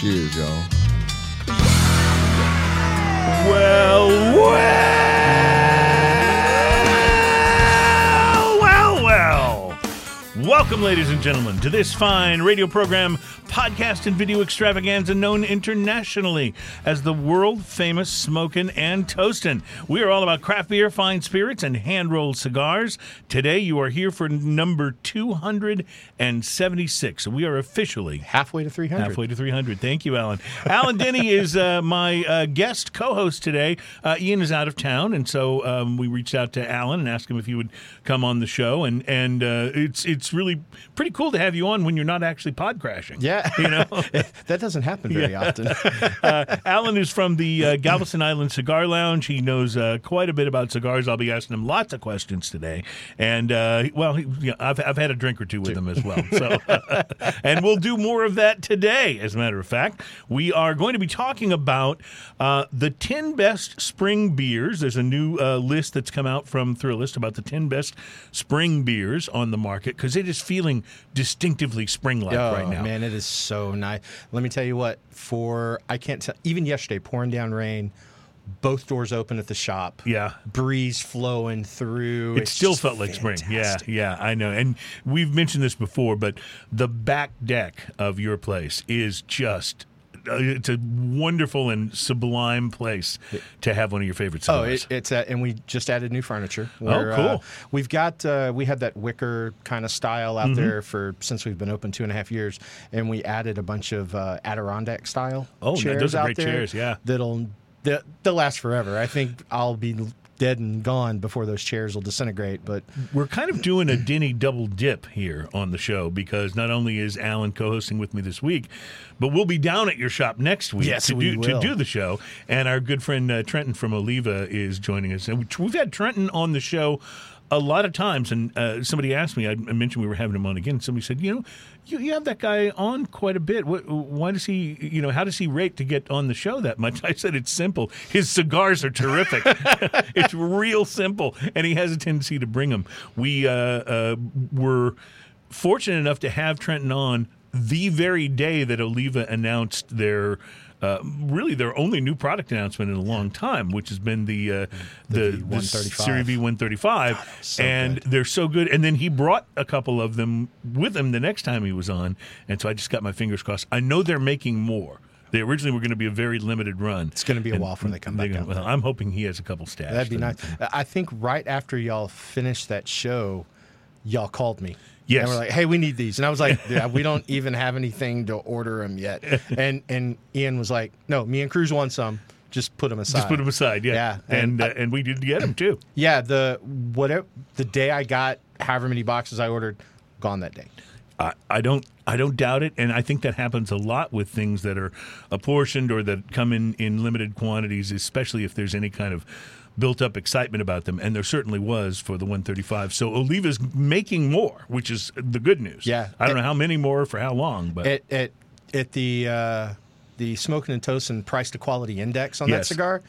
Cheers, y'all. Well. Welcome, ladies and gentlemen, to this fine radio program, podcast and video extravaganza known internationally as the world-famous Smokin' and Toastin'. We are all about craft beer, fine spirits, and hand-rolled cigars. Today, you are here for number 276. We are officially... halfway to 300. Halfway to 300. Thank you, Alan. Alan Denny is my guest co-host today. Ian is out of town, and so we reached out to Alan and asked him if he would come on the show, and it's really pretty cool to have you on when you're not actually podcrashing. Yeah. You know? That doesn't happen very often. Alan is from the Galveston Island Cigar Lounge. He knows quite a bit about cigars. I'll be asking him lots of questions today. And, I've had a drink or two with him as well. So, and we'll do more of that today, as a matter of fact. We are going to be talking about the 10 best spring beers. There's a new list that's come out from Thrillist about the 10 best spring beers on the market, because it is feeling distinctively spring-like right now. Oh, man, it is so nice. Let me tell you what, even yesterday, pouring down rain, both doors open at the shop. Yeah. Breeze flowing through. It still felt like spring. Yeah, I know. And we've mentioned this before, but the back deck of your place is just... it's a wonderful and sublime place to have one of your favorite cigars. Oh, it's and we just added new furniture. Cool. We've got we had that wicker kind of style out there since we've been open 2.5 years, and we added a bunch of Adirondack style chairs. Oh, those are great chairs. Yeah, they'll last forever. I think I'll be dead and gone before those chairs will disintegrate. But we're kind of doing a Denny double dip here on the show, because not only is Alan co-hosting with me this week, but we'll be down at your shop next week to do the show. And our good friend Trenton from Oliva is joining us. And we've had Trenton on the show a lot of times, and somebody asked me, I mentioned we were having him on again, and somebody said, you have that guy on quite a bit. Why does he, how does he rate to get on the show that much? I said, it's simple. His cigars are terrific. It's real simple, and he has a tendency to bring them. We were fortunate enough to have Trenton on the very day that Oliva announced their... really, their only new product announcement in a long time, which has been the Series V135. God, so and good. They're so good. And then he brought a couple of them with him the next time he was on. And so I just got my fingers crossed. I know they're making more. They originally were going to be a very limited run. It's going to be a while before they come back down. Well, I'm hoping he has a couple stashed. That'd be nice. I think right after y'all finished that show, y'all called me. Yes. And we're like, hey, we need these. And I was like, yeah, we don't even have anything to order them yet. And Ian was like, no, me and Cruz want some. Just put them aside. Yeah. And we did get them, too. Yeah. The day I got however many boxes I ordered, gone that day. I don't doubt it, and I think that happens a lot with things that are apportioned or that come in limited quantities, especially if there's any kind of built-up excitement about them, and there certainly was for the 135. So Oliva's making more, which is the good news. Yeah, I don't know how many more for how long, but at the Smokin' and Toastin' price to quality index on that cigar,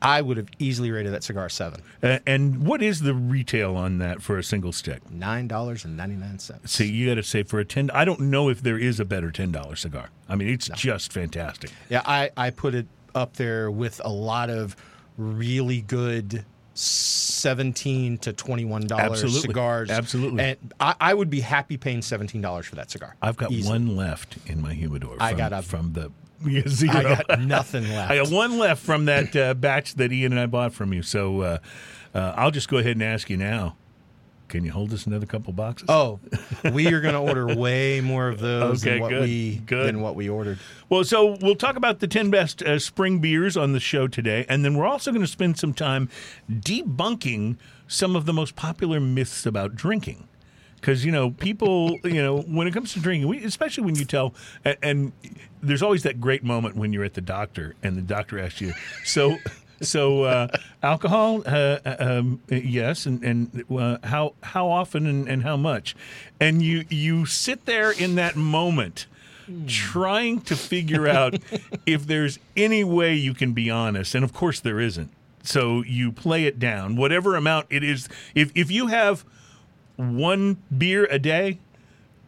I would have easily rated that cigar 7. And what is the retail on that for a single stick? $9.99. See, you got to say for a $10. I don't know if there is a better $10 cigar. I mean, it's just fantastic. Yeah, I put it up there with a lot of really good $17 to $21 cigars. Absolutely. And I would be happy paying $17 for that cigar. I've got one left in my humidor. Zero. I got nothing left. I got one left from that batch that Ian and I bought from you. So I'll just go ahead and ask you now. Can you hold us another couple boxes? Oh, we are going to order way more of those than what we ordered. Well, so we'll talk about the 10 best spring beers on the show today, and then we're also going to spend some time debunking some of the most popular myths about drinking. Because, people, when it comes to drinking, especially when you tell, and there's always that great moment when you're at the doctor and the doctor asks you, so alcohol, yes, and how often and how much? And you sit there in that moment trying to figure out if there's any way you can be honest. And, of course, there isn't. So you play it down. Whatever amount it is, if you have... one beer a day,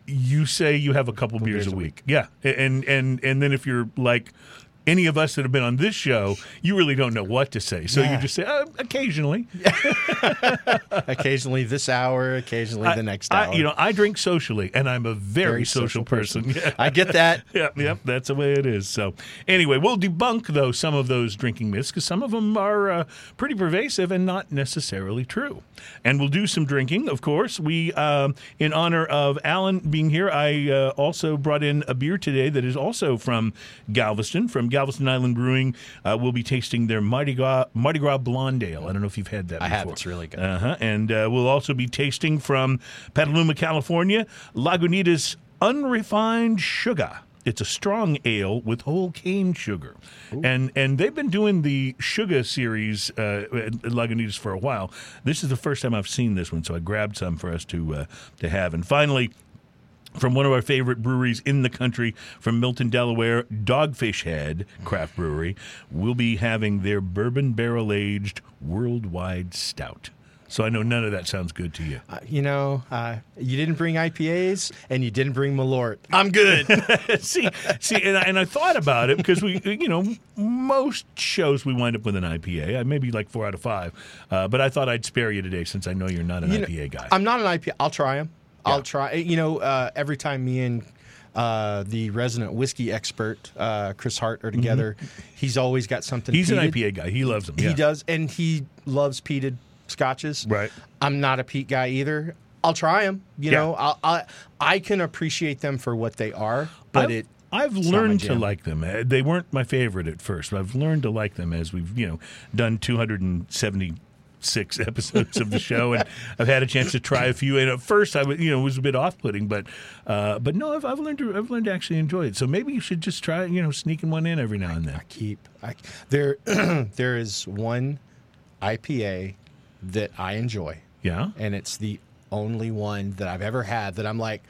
you say you have a couple beers a week. Yeah. And then if you're like any of us that have been on this show, you really don't know what to say. So you just say, occasionally. Occasionally this hour, occasionally the next hour. I drink socially, and I'm a very social person. Yeah. I get that. Yep, that's the way it is. So anyway, we'll debunk, though, some of those drinking myths, because some of them are pretty pervasive and not necessarily true. And we'll do some drinking, of course. We, in honor of Alan being here, I also brought in a beer today that is also from Galveston, from Galveston Island Brewing. We'll be tasting their Mardi Gras Blonde Ale. I don't know if you've had that before. I have. It's really good. Uh-huh. And we'll also be tasting from Petaluma, California, Lagunitas Unrefined Sugar. It's a strong ale with whole cane sugar. Ooh. And they've been doing the sugar series at Lagunitas for a while. This is the first time I've seen this one, so I grabbed some for us to have. And finally, from one of our favorite breweries in the country, from Milton, Delaware, Dogfish Head Craft Brewery, we'll be having their bourbon barrel-aged worldwide stout. So I know none of that sounds good to you. You didn't bring IPAs, and you didn't bring Malort. I'm good. See, and I thought about it, because we, most shows we wind up with an IPA, maybe like 4 out of 5. But I thought I'd spare you today, since I know you're not an IPA guy. I'm not an IPA. I'll try them. Yeah. I'll try. Every time me and the resident whiskey expert, Chris Hart, are together, he's always got something. He's peated. An IPA guy. He loves them. Yeah. He does, and he loves peated scotches. Right. I'm not a peat guy either. I'll try them. I can appreciate them for what they are, but I've learned to like them. They weren't my favorite at first, but I've learned to like them as we've done 276 episodes of the show, and I've had a chance to try a few. And at first, I was a bit off-putting, but no, I've learned to actually enjoy it. So maybe you should just try, sneaking one in every now and then. There is one IPA that I enjoy. Yeah, and it's the only one that I've ever had that I'm like,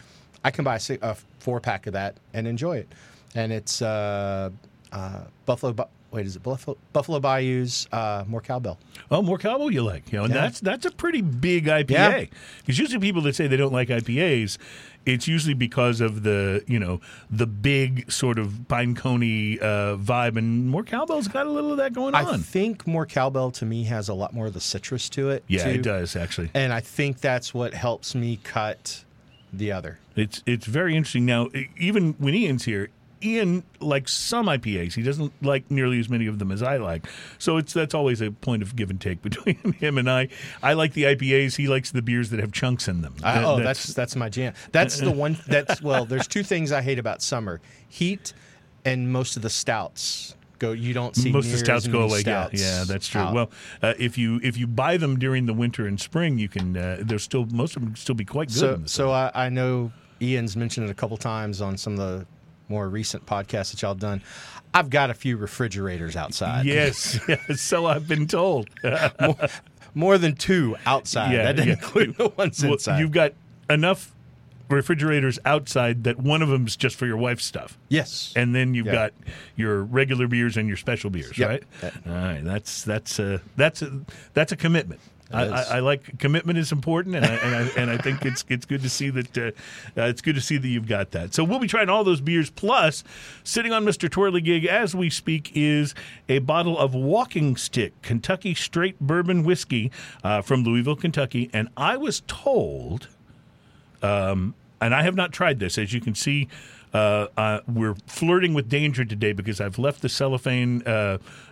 I can buy a 4-pack of that and enjoy it. And it's Buffalo Bayou's More Cowbell. Oh, More Cowbell you like. And that's a pretty big IPA. Because usually people that say they don't like IPAs, it's usually because of the big sort of pinecone vibe. And More Cowbell's got a little of that going on. I think More Cowbell, to me, has a lot more of the citrus to it. Yeah, it does, actually. And I think that's what helps me cut the other. It's very interesting. Now, even when Ian's here, Ian likes some IPAs. He doesn't like nearly as many of them as I like. So that's always a point of give and take between him and I. I like the IPAs. He likes the beers that have chunks in them. That's my jam. That's the one. There's 2 things I hate about summer: heat, and most of the stouts go. You don't see most of the stouts go away. Stouts yeah, that's true. Out. Well, if you buy them during the winter and spring, you can. They're still most of them still be quite good. So I know Ian's mentioned it a couple times on some of the more recent podcasts that y'all done. I've got a few refrigerators outside. Yes, so I've been told. more than 2 outside. Yeah, that doesn't include the ones inside. You've got enough refrigerators outside that one of them's just for your wife's stuff. Yes. And then you've got your regular beers and your special beers, right? All right, that's a commitment. I like commitment is important, and I think it's good to see that you've got that. So we'll be trying all those beers. Plus, sitting on Mr. Twirligig as we speak is a bottle of Walking Stick Kentucky Straight Bourbon Whiskey from Louisville, Kentucky. And I was told, and I have not tried this, as you can see. We're flirting with danger today because I've left the cellophane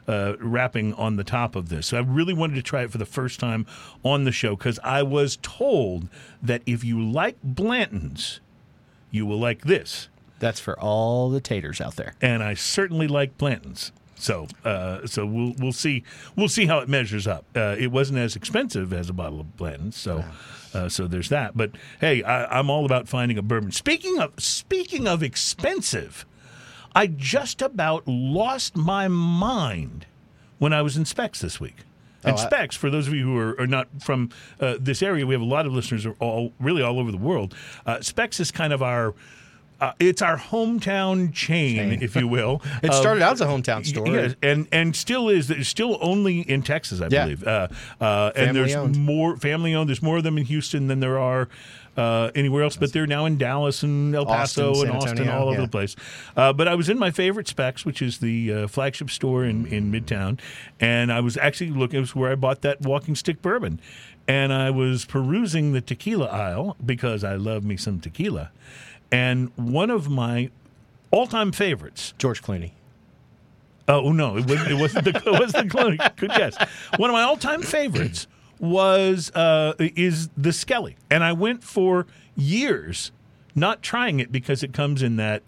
wrapping on the top of this. So I really wanted to try it for the first time on the show, because I was told that if you like Blanton's, you will like this. That's for all the taters out there. And I certainly like Blanton's. So we'll see how it measures up. It wasn't as expensive as a bottle of Blanton's, so there's that. But hey, I'm all about finding a bourbon. Speaking of expensive, I just about lost my mind when I was in Specs this week. And Specs, for those of you who are not from this area, we have a lot of listeners all over the world. Specs is kind of our It's our hometown chain, if you will. It started out as a hometown store. Yes, and still is. It's still only in Texas, I believe. And there's more family-owned. There's more of them in Houston than there are anywhere else, but they're now in Dallas and El Paso and Austin, all over the place. But I was in my favorite Specs, which is the flagship store in Midtown, and I was actually looking. It was where I bought that Walking Stick bourbon, and I was perusing the tequila aisle because I love me some tequila, and one of my all-time favorites, George Clooney. Oh no, it wasn't the Clooney. Good guess. One of my all-time favorites is the Skelly. And I went for years not trying it because it comes in that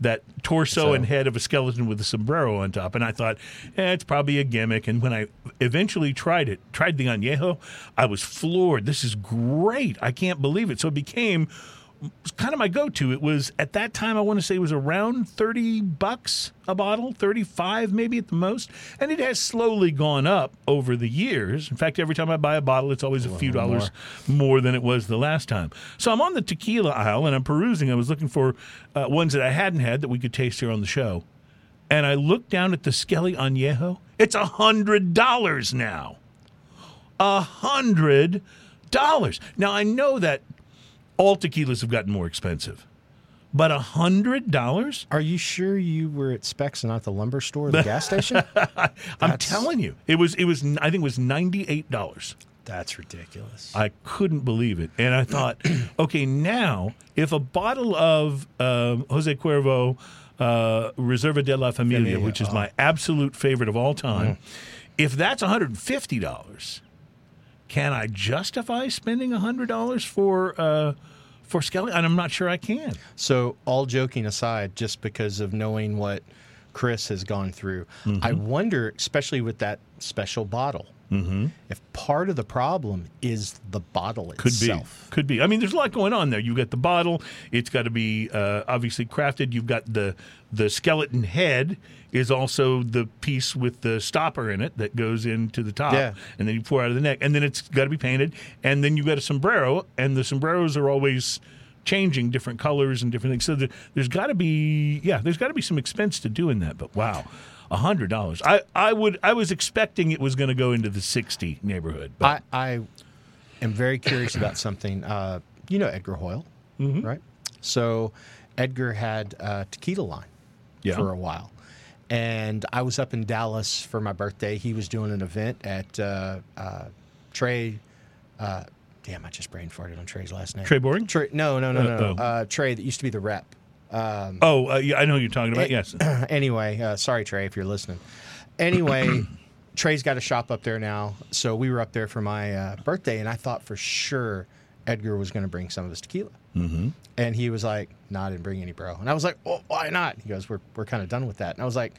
that torso and head of a skeleton with a sombrero on top. And I thought, it's probably a gimmick. And when I eventually tried the añejo, I was floored. This is great. I can't believe it. So it became kind of my go-to. It was, at that time, I want to say it was around $30 a bottle, 35 maybe at the most, and it has slowly gone up over the years. In fact, every time I buy a bottle, it's always a few dollars more than it was the last time. So I'm on the tequila aisle, and I'm perusing. I was looking for ones that I hadn't had that we could taste here on the show, and I looked down at the Skelly Añejo. It's $100 now. $100. Now, I know that all tequilas have gotten more expensive. But $100? Are you sure you were at Specs and not the lumber store or the gas station? I'm telling you. It was I think it was $98. That's ridiculous. I couldn't believe it. And I thought, okay, now if a bottle of Jose Cuervo Reserva de la Familia, which is my absolute favorite of all time, if that's $150, can I justify spending $100 for Skelly? And I'm not sure I can. So, all joking aside, just because of knowing what Chris has gone through, I wonder, especially with that special bottle, if part of the problem is the bottle itself. Could be. I mean, there's a lot going on there. You've got the bottle. It's got to be obviously crafted. You've got the skeleton head is also the piece with the stopper in it that goes into the top. Yeah. And then you pour out of the neck. And then it's got to be painted. And then you've got a sombrero. And the sombreros are always changing different colors and different things. So there's got to be some expense to doing that. But wow. $100. I was expecting it was going to go into the 60 neighborhood. But I am very curious about something. You know Edgar Hoyle, right? So Edgar had a tequila line for a while. And I was up in Dallas for my birthday. He was doing an event at Trey. Damn, I just brain farted on Trey's last name. Trey Boring? No. Trey that used to be the rep. I know who you're talking about, yes. Anyway, sorry, Trey, if you're listening. Anyway, Trey's got a shop up there now, so we were up there for my birthday, and I thought for sure Edgar was going to bring some of his tequila. And he was like, nah, I didn't bring any, bro. And I was like, well, why not? He goes, we're kind of done with that. And I was like,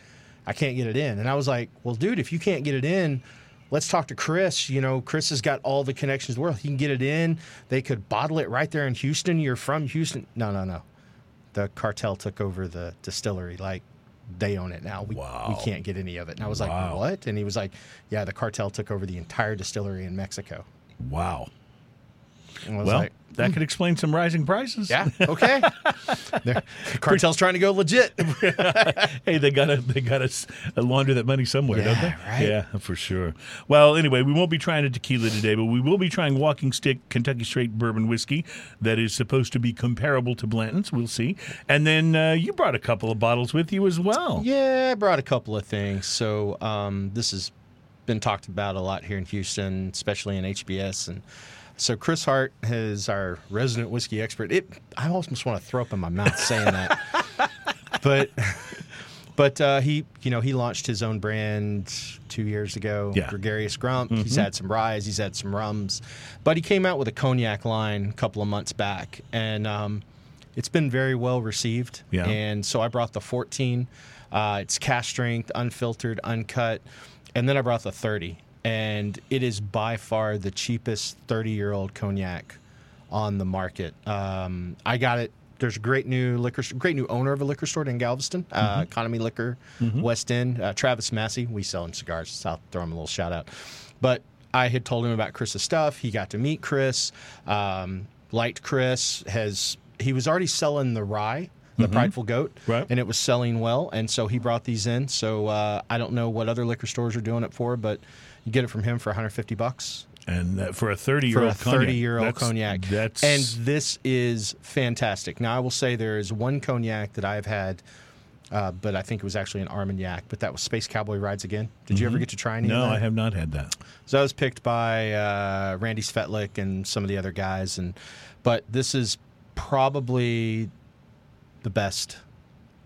I can't get it in. And I was like, well, dude, if you can't get it in, let's talk to Chris. You know, Chris has got all the connections in the world. He can get it in. They could bottle it right there in Houston. You're from Houston. No. The cartel took over the distillery. Like, they own it now. We can't get any of it. And I was like, what? And he was like, yeah, the cartel took over the entire distillery in Mexico. Wow. And I was like, that could explain some rising prices. Yeah, okay. The cartel's trying to go legit. Hey, they gotta launder that money somewhere, don't they? Right. Yeah, for sure. Well, anyway, we won't be trying a tequila today, but we will be trying Walking Stick Kentucky Straight Bourbon Whiskey that is supposed to be comparable to Blanton's. We'll see. And then you brought a couple of bottles with you as well. Yeah, I brought a couple of things. So this has been talked about a lot here in Houston, especially in HBS. And so Chris Hart is our resident whiskey expert. I almost want to throw up in my mouth saying that. But he launched his own brand 2 years ago, Gregarious Grump. He's had some ryes, he's had some rums. But he came out with a cognac line a couple of months back, and it's been very well received. Yeah. And so I brought the 14. It's cask strength, unfiltered, uncut. And then I brought the 30. And it is by far the cheapest 30-year-old cognac on the market. I got it. There's a great new owner of a liquor store in Galveston, Economy Liquor, West End, Travis Massey. We sell him cigars, so I'll throw him a little shout out. But I had told him about Chris's stuff. He got to meet Chris, liked Chris, has he was already selling the rye, the Prideful Goat, and it was selling well, and so he brought these in. So I don't know what other liquor stores are doing it for, but you get it from him for $150. And for a 30-year-old cognac. That's... And this is fantastic. Now, I will say there is one cognac that I've had, but I think it was actually an Armagnac, but that was Space Cowboy Rides Again. Did you ever get to try any of that? No, I have not had that. So that was picked by Randy Svetlik and some of the other guys. But this is probably the best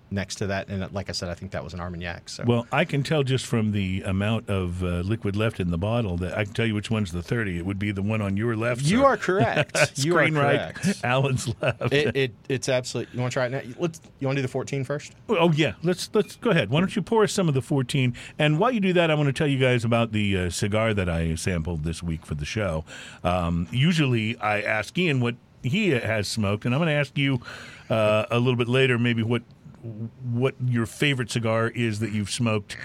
next to that, and like I said, I think that was an Armagnac. So. Well, I can tell just from the amount of liquid left in the bottle that I can tell you which one's the 30. It would be the one on your left. You are correct. You are correct. Right, Alan's left. It's absolutely. You want to try it now? You want to do the 14 first? Oh yeah, let's go ahead. Why don't you pour us some of the 14? And while you do that, I want to tell you guys about the cigar that I sampled this week for the show. Usually, I ask Ian what he has smoked, and I'm going to ask you a little bit later, maybe what your favorite cigar is that you've smoked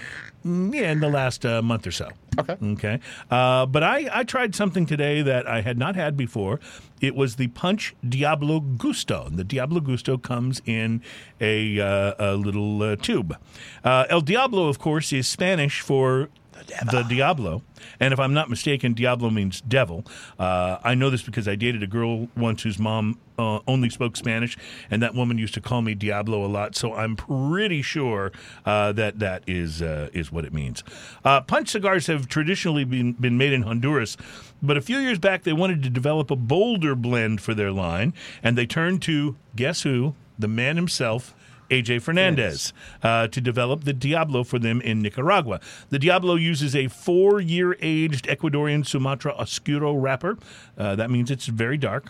in the last month or so. Okay. But I tried something today that I had not had before. It was the Punch Diablo Gusto. The Diablo Gusto comes in a little tube. El Diablo, of course, is Spanish for... The Diablo. And if I'm not mistaken, Diablo means devil. I know this because I dated a girl once whose mom only spoke Spanish, and that woman used to call me Diablo a lot, so I'm pretty sure that is what it means. Punch cigars have traditionally been made in Honduras, but a few years back they wanted to develop a bolder blend for their line, and they turned to, guess who, the man himself, A.J. Fernandez, to develop the Diablo for them in Nicaragua. The Diablo uses a 4-year-aged Ecuadorian Sumatra Oscuro wrapper. That means it's very dark.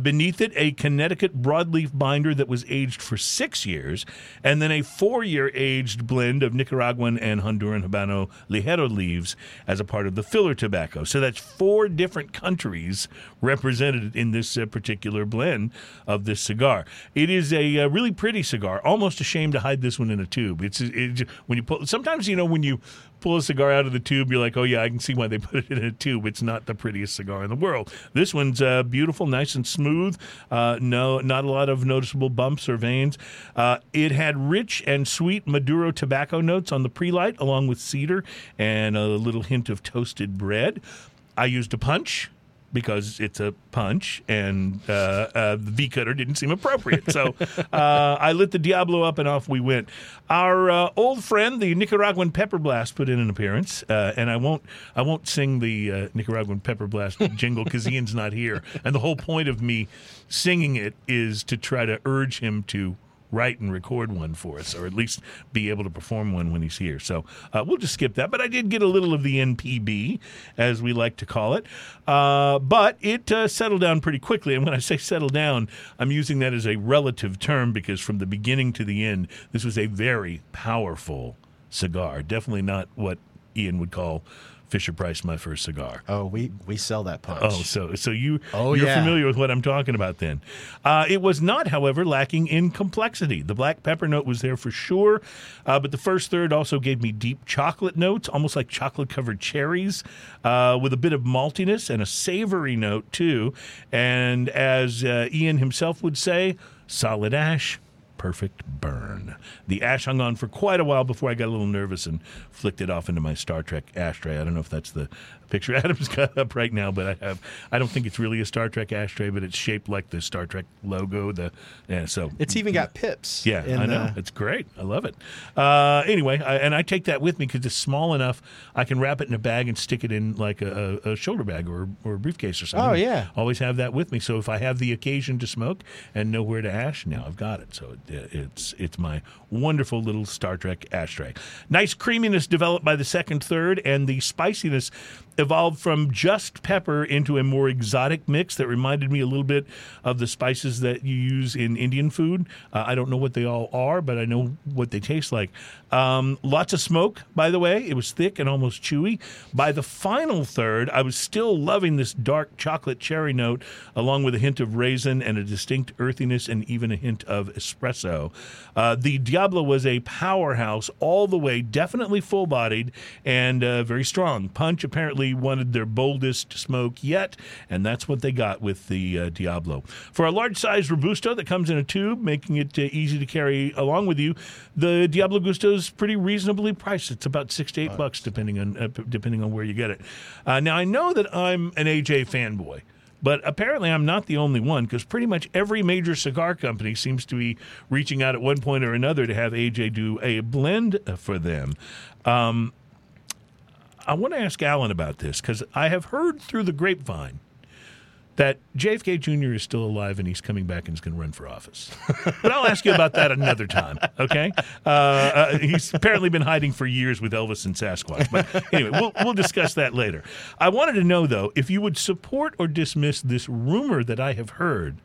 Beneath it, a Connecticut broadleaf binder that was aged for 6 years, and then a 4-year-aged blend of Nicaraguan and Honduran Habano Ligero leaves as a part of the filler tobacco. So that's 4 different countries represented in this particular blend of this cigar. It is a really pretty cigar. Almost ashamed to hide this one in a tube. It's when you pull. Sometimes when you pull a cigar out of the tube, you're like, oh yeah, I can see why they put it in a tube. It's not the prettiest cigar in the world. This one's beautiful, nice and smooth. No, not a lot of noticeable bumps or veins. It had rich and sweet Maduro tobacco notes on the pre-light, along with cedar and a little hint of toasted bread. I used a punch. Because it's a punch, and the V-cutter didn't seem appropriate. So I lit the Diablo up, and off we went. Our old friend, the Nicaraguan Pepper Blast, put in an appearance, and I won't sing the Nicaraguan Pepper Blast jingle because Ian's not here. And the whole point of me singing it is to try to urge him to write and record one for us, or at least be able to perform one when he's here. So we'll just skip that. But I did get a little of the NPB, as we like to call it. But it settled down pretty quickly. And when I say settle down, I'm using that as a relative term because from the beginning to the end, this was a very powerful cigar. Definitely not what Ian would call Fisher-Price, my first cigar. Oh, we sell that punch. Oh, so you're familiar with what I'm talking about then. It was not, however, lacking in complexity. The black pepper note was there for sure, but the first third also gave me deep chocolate notes, almost like chocolate-covered cherries, with a bit of maltiness and a savory note, too. And as Ian himself would say, solid ash. Perfect burn. The ash hung on for quite a while before I got a little nervous and flicked it off into my Star Trek ashtray. I don't know if that's the picture Adam's got up right now, but I don't think it's really a Star Trek ashtray, but it's shaped like the Star Trek logo. So it's even got pips. Yeah, I know. It's great. I love it. Anyway, I take that with me because it's small enough. I can wrap it in a bag and stick it in like a shoulder bag or a briefcase or something. Oh, yeah. I always have that with me. So if I have the occasion to smoke and know where to ash, now I've got it. So it's my wonderful little Star Trek ashtray. Nice creaminess developed by the second third, and the spiciness evolved from just pepper into a more exotic mix that reminded me a little bit of the spices that you use in Indian food. I don't know what they all are, but I know what they taste like. Lots of smoke, by the way. It was thick and almost chewy. By the final third, I was still loving this dark chocolate cherry note, along with a hint of raisin and a distinct earthiness and even a hint of espresso. The Diablo was a powerhouse all the way, definitely full-bodied and very strong. Punch apparently desperately wanted their boldest smoke yet, and that's what they got with the Diablo. For a large size Robusto that comes in a tube, making it easy to carry along with you, the Diablo Gusto is pretty reasonably priced. It's about $6 to $8, depending on where you get it. Now, I know that I'm an AJ fanboy, but apparently I'm not the only one, because pretty much every major cigar company seems to be reaching out at one point or another to have AJ do a blend for them. I want to ask Alan about this, because I have heard through the grapevine that JFK Jr. is still alive and he's coming back and he's going to run for office. But I'll ask you about that another time, okay? He's apparently been hiding for years with Elvis and Sasquatch. But anyway, we'll discuss that later. I wanted to know, though, if you would support or dismiss this rumor that I have heard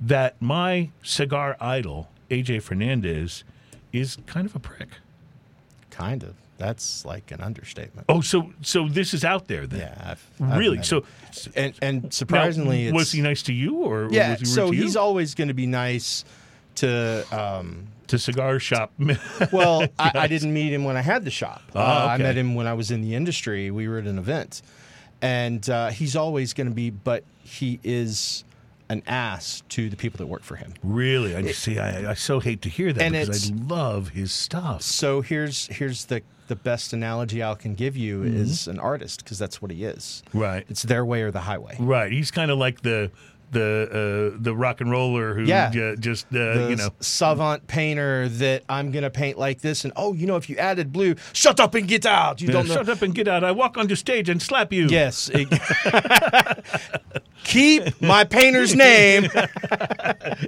that my cigar idol, A.J. Fernandez, is kind of a prick. Kind of. That's like an understatement. Oh, so this is out there then? Yeah, I've really. And surprisingly, now, was he nice to you, or yeah? Was he rude so to you? He's always going to be nice to cigar shop. Well, yes. I didn't meet him when I had the shop. Okay. I met him when I was in the industry. We were at an event, and he's always going to be. But he is an ass to the people that work for him. Really? I so hate to hear that, and because I love his stuff. So here's the best analogy I can give you is an artist, because that's what he is. Right. It's their way or the highway. Right. He's kind of like the rock and roller who savant painter that I'm going to paint like this, and if you added blue, shut up and get out. You don't know. Shut up and get out. I walk onto stage and slap you. Yes. Keep my painter's name.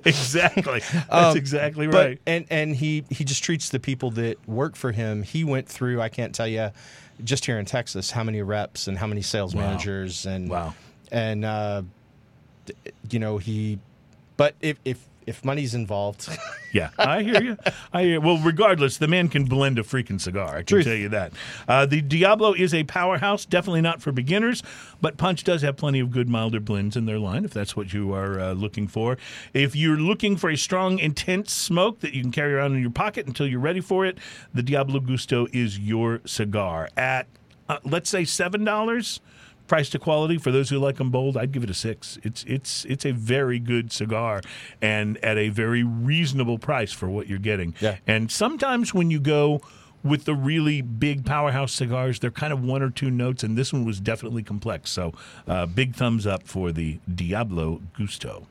Exactly. That's exactly right. But, and he just treats the people that work for him. He went through, I can't tell you, just here in Texas, how many reps and how many sales managers and if money's involved. Yeah, I hear you. Well, regardless, the man can blend a freaking cigar. I can tell you that. The Diablo is a powerhouse, definitely not for beginners, but Punch does have plenty of good milder blends in their line, if that's what you are looking for. If you're looking for a strong, intense smoke that you can carry around in your pocket until you're ready for it, the Diablo Gusto is your cigar. At, let's say, $7. Price to quality, for those who like them bold, I'd give it a 6. It's a very good cigar, and at a very reasonable price for what you're getting. Yeah. And sometimes when you go with the really big powerhouse cigars, they're kind of one or two notes, and this one was definitely complex. So big thumbs up for the Diablo Gusto.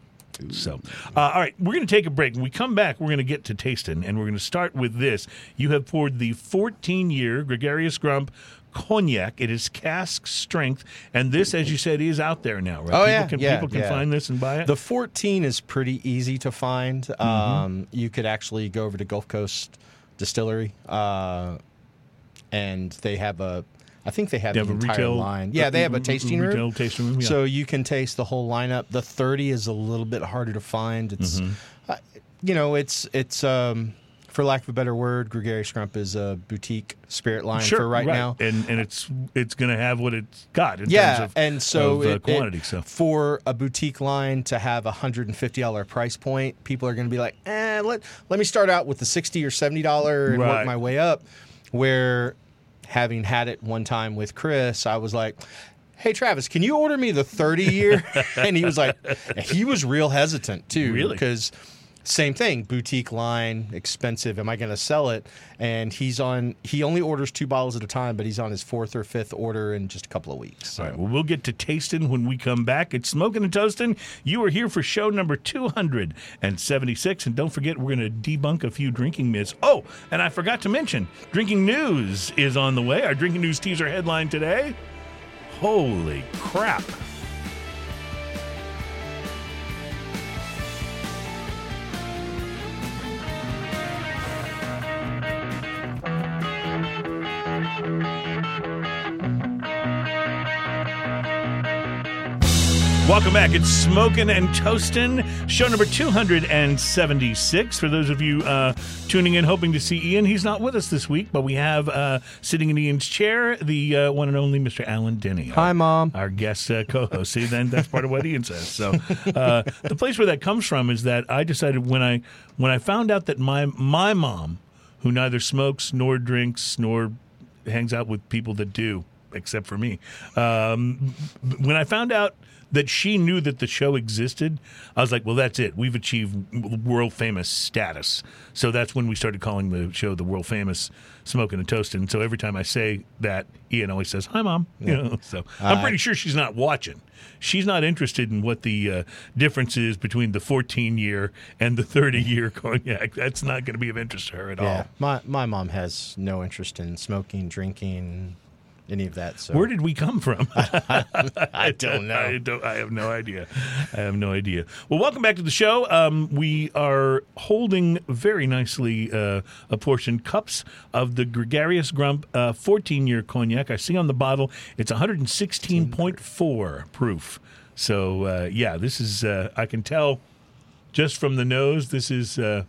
So, all right, we're going to take a break. When we come back, we're going to get to tasting, and we're going to start with this. You have poured the 14-year Gregarious Grump Cognac. It is cask strength, and this, as you said, is out there now, right? Oh, People can find this and buy it? The 14 is pretty easy to find. Mm-hmm. You could actually go over to Gulf Coast Distillery, and they have the entire retail line. Yeah, they have a tasting room. Retail tasting room, yeah. So you can taste the whole lineup. The 30 is a little bit harder to find. It's, for lack of a better word, Gregarious Grump is a boutique spirit line for right now. And it's going to have what it's got in terms of, quantity. So for a boutique line to have a $150 price point, people are going to be like, let me start out with the $60 or $70 and work my way up, where... Having had it one time with Chris, I was like, hey, Travis, can you order me the 30-year? And he was like, he was real hesitant, too. Really? Because same thing, boutique line, expensive. Am I going to sell it? And he only orders 2 bottles at a time, but he's on his 4th or 5th order in just a couple of weeks. So. All right, well, we'll get to tasting when we come back. It's Smokin' and Toastin'. You are here for show number 276. And don't forget, we're going to debunk a few drinking myths. Oh, and I forgot to mention, drinking news is on the way. Our drinking news teaser headline today, holy crap. Welcome back. It's Smokin' and Toastin', show number 276. For those of you tuning in hoping to see Ian, he's not with us this week, but we have sitting in Ian's chair the one and only Mr. Alan Denny. Hi, Mom. Our guest co-host. See, that's part of what Ian says. So the place where that comes from is that I decided when I found out that my mom, who neither smokes nor drinks nor hangs out with people that do, except for me. When I found out that she knew that the show existed, I was like, well, that's it. We've achieved world-famous status. So that's when we started calling the show the world-famous Smokin' and Toastin'. So every time I say that, Ian always says, hi, Mom. Yeah. You know, so I'm pretty sure she's not watching. She's not interested in what the difference is between the 14-year and the 30-year cognac. That's not going to be of interest to her at all. My mom has no interest in smoking, drinking, any of that. So. Where did we come from? I don't know. I have no idea. Well, welcome back to the show. We are holding very nicely apportioned cups of the Gregarious Grump 14-year cognac. I see on the bottle it's 116.4 proof. So, this is, I can tell just from the nose, this is going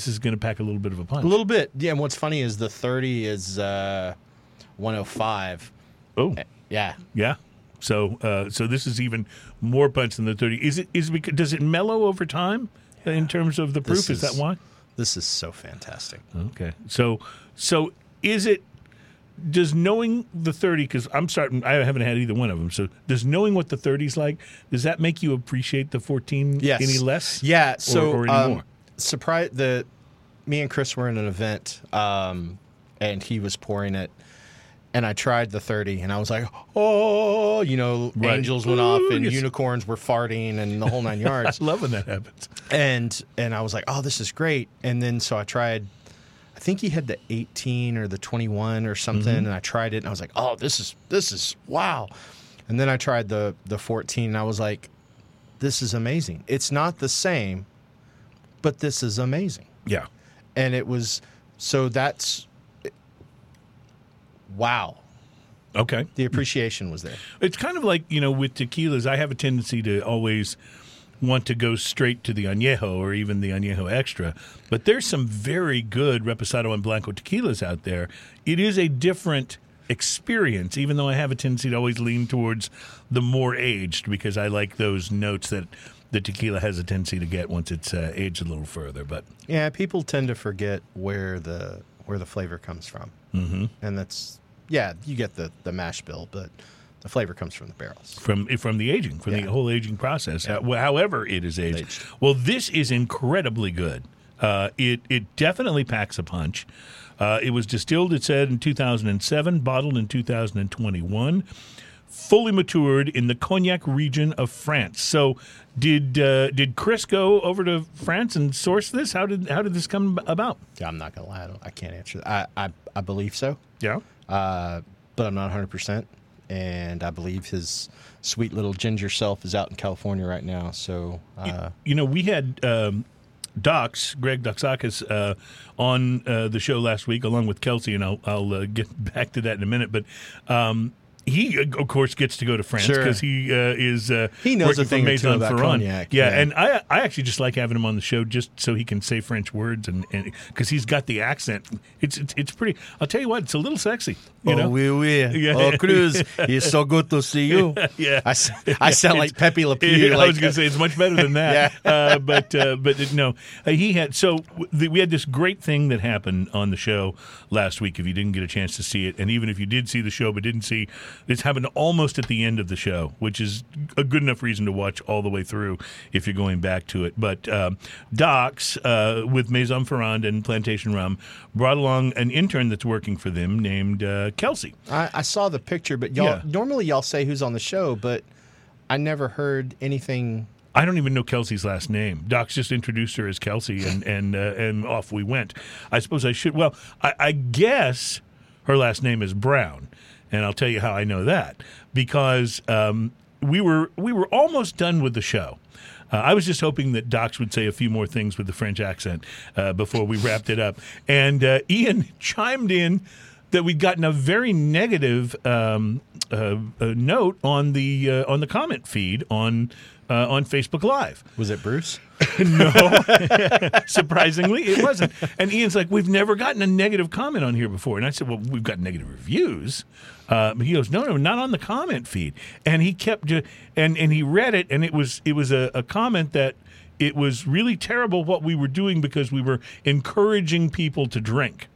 to pack a little bit of a punch. A little bit. Yeah, and what's funny is the 30 is... 105. Oh. Yeah. So this is even more punch than the 30. Is it because does it mellow over time in terms of the proof? Is that why? This is so fantastic. Okay. So is it, does knowing the 30, because I'm starting, I haven't had either one of them, so does knowing what the 30's like, does that make you appreciate the 14 any less? Yeah. So, or any more? Me and Chris were in an event, and he was pouring it. And I tried the 30, and I was like, oh, you know, right. Angels went off, and unicorns were farting, and the whole nine yards. I love when that happens. And I was like, oh, this is great. And then so I tried, I think he had the 18 or the 21 or something, and I tried it, and I was like, oh, this is wow. And then I tried the 14, and I was like, this is amazing. It's not the same, but this is amazing. Yeah. And it was, so that's... Wow. Okay. The appreciation was there. It's kind of like, you know, with tequilas, I have a tendency to always want to go straight to the añejo or even the añejo extra. But there's some very good reposado and blanco tequilas out there. It is a different experience, even though I have a tendency to always lean towards the more aged because I like those notes that the tequila has a tendency to get once it's aged a little further. But yeah, people tend to forget where the flavor comes from. Mm-hmm. And that's... Yeah, you get the mash bill, but the flavor comes from the barrels. From the aging, from the whole aging process, however it is aged. Well, this is incredibly good. It definitely packs a punch. It was distilled, it said, in 2007, bottled in 2021, fully matured in the Cognac region of France. So did Chris go over to France and source this? How did this come about? Yeah, I'm not going to lie. I can't answer that. I believe so. Yeah. But I'm not 100%, and I believe his sweet little ginger self is out in California right now. So, you know, we had Greg Doxakis, on the show last week, along with Kelsey, and I'll get back to that in a minute. But he, of course, gets to go to France because he is he knows a thing or two about cognac. Yeah, and I actually just like having him on the show just so he can say French words and because he's got the accent. It's pretty. I'll tell you what, it's a little sexy. You know? Oui. Yeah. Oh, Cruz, it's so good to see you. Yeah, I sound like Pepe Le Pew. I was going to say it's much better than that. But he had. So we had this great thing that happened on the show last week. If you didn't get a chance to see it, and even if you did see the show but didn't see. It's happened almost at the end of the show, which is a good enough reason to watch all the way through if you're going back to it. But Docs, with Maison Ferrand and Plantation Rum, brought along an intern that's working for them named Kelsey. I saw the picture, but y'all normally y'all say who's on the show, but I never heard anything. I don't even know Kelsey's last name. Doc's just introduced her as Kelsey, and off we went. I suppose I should. Well, I guess her last name is Brown. And I'll tell you how I know that, because we were almost done with the show. I was just hoping that Docs would say a few more things with the French accent before we wrapped it up. And Ian chimed in that we'd gotten a very negative note on the comment feed on Facebook Live. Was it Bruce? No. Surprisingly, it wasn't. And Ian's like, we've never gotten a negative comment on here before. And I said, well, we've got negative reviews. He goes, no, not on the comment feed. And he kept and he read it, and it was a comment that it was really terrible what we were doing because we were encouraging people to drink.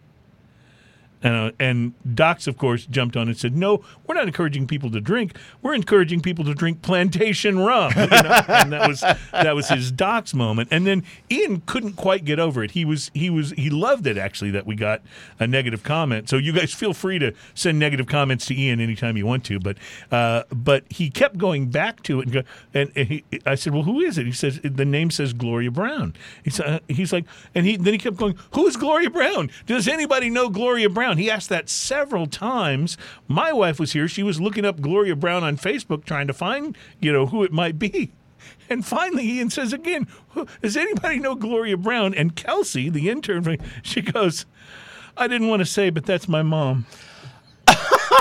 And Docs, of course, jumped on and said, no, we're not encouraging people to drink. We're encouraging people to drink plantation rum. You know? And that was his Docs moment. And then Ian couldn't quite get over it. He loved it, actually, that we got a negative comment. So you guys feel free to send negative comments to Ian anytime you want to. But he kept going back to it. I said, well, who is it? He says, the name says Gloria Brown. Then he kept going, who is Gloria Brown? Does anybody know Gloria Brown? He asked that several times. My wife was here. She was looking up Gloria Brown on Facebook trying to find, who it might be. And finally, Ian says again, does anybody know Gloria Brown? And Kelsey, the intern, she goes, I didn't want to say, but that's my mom.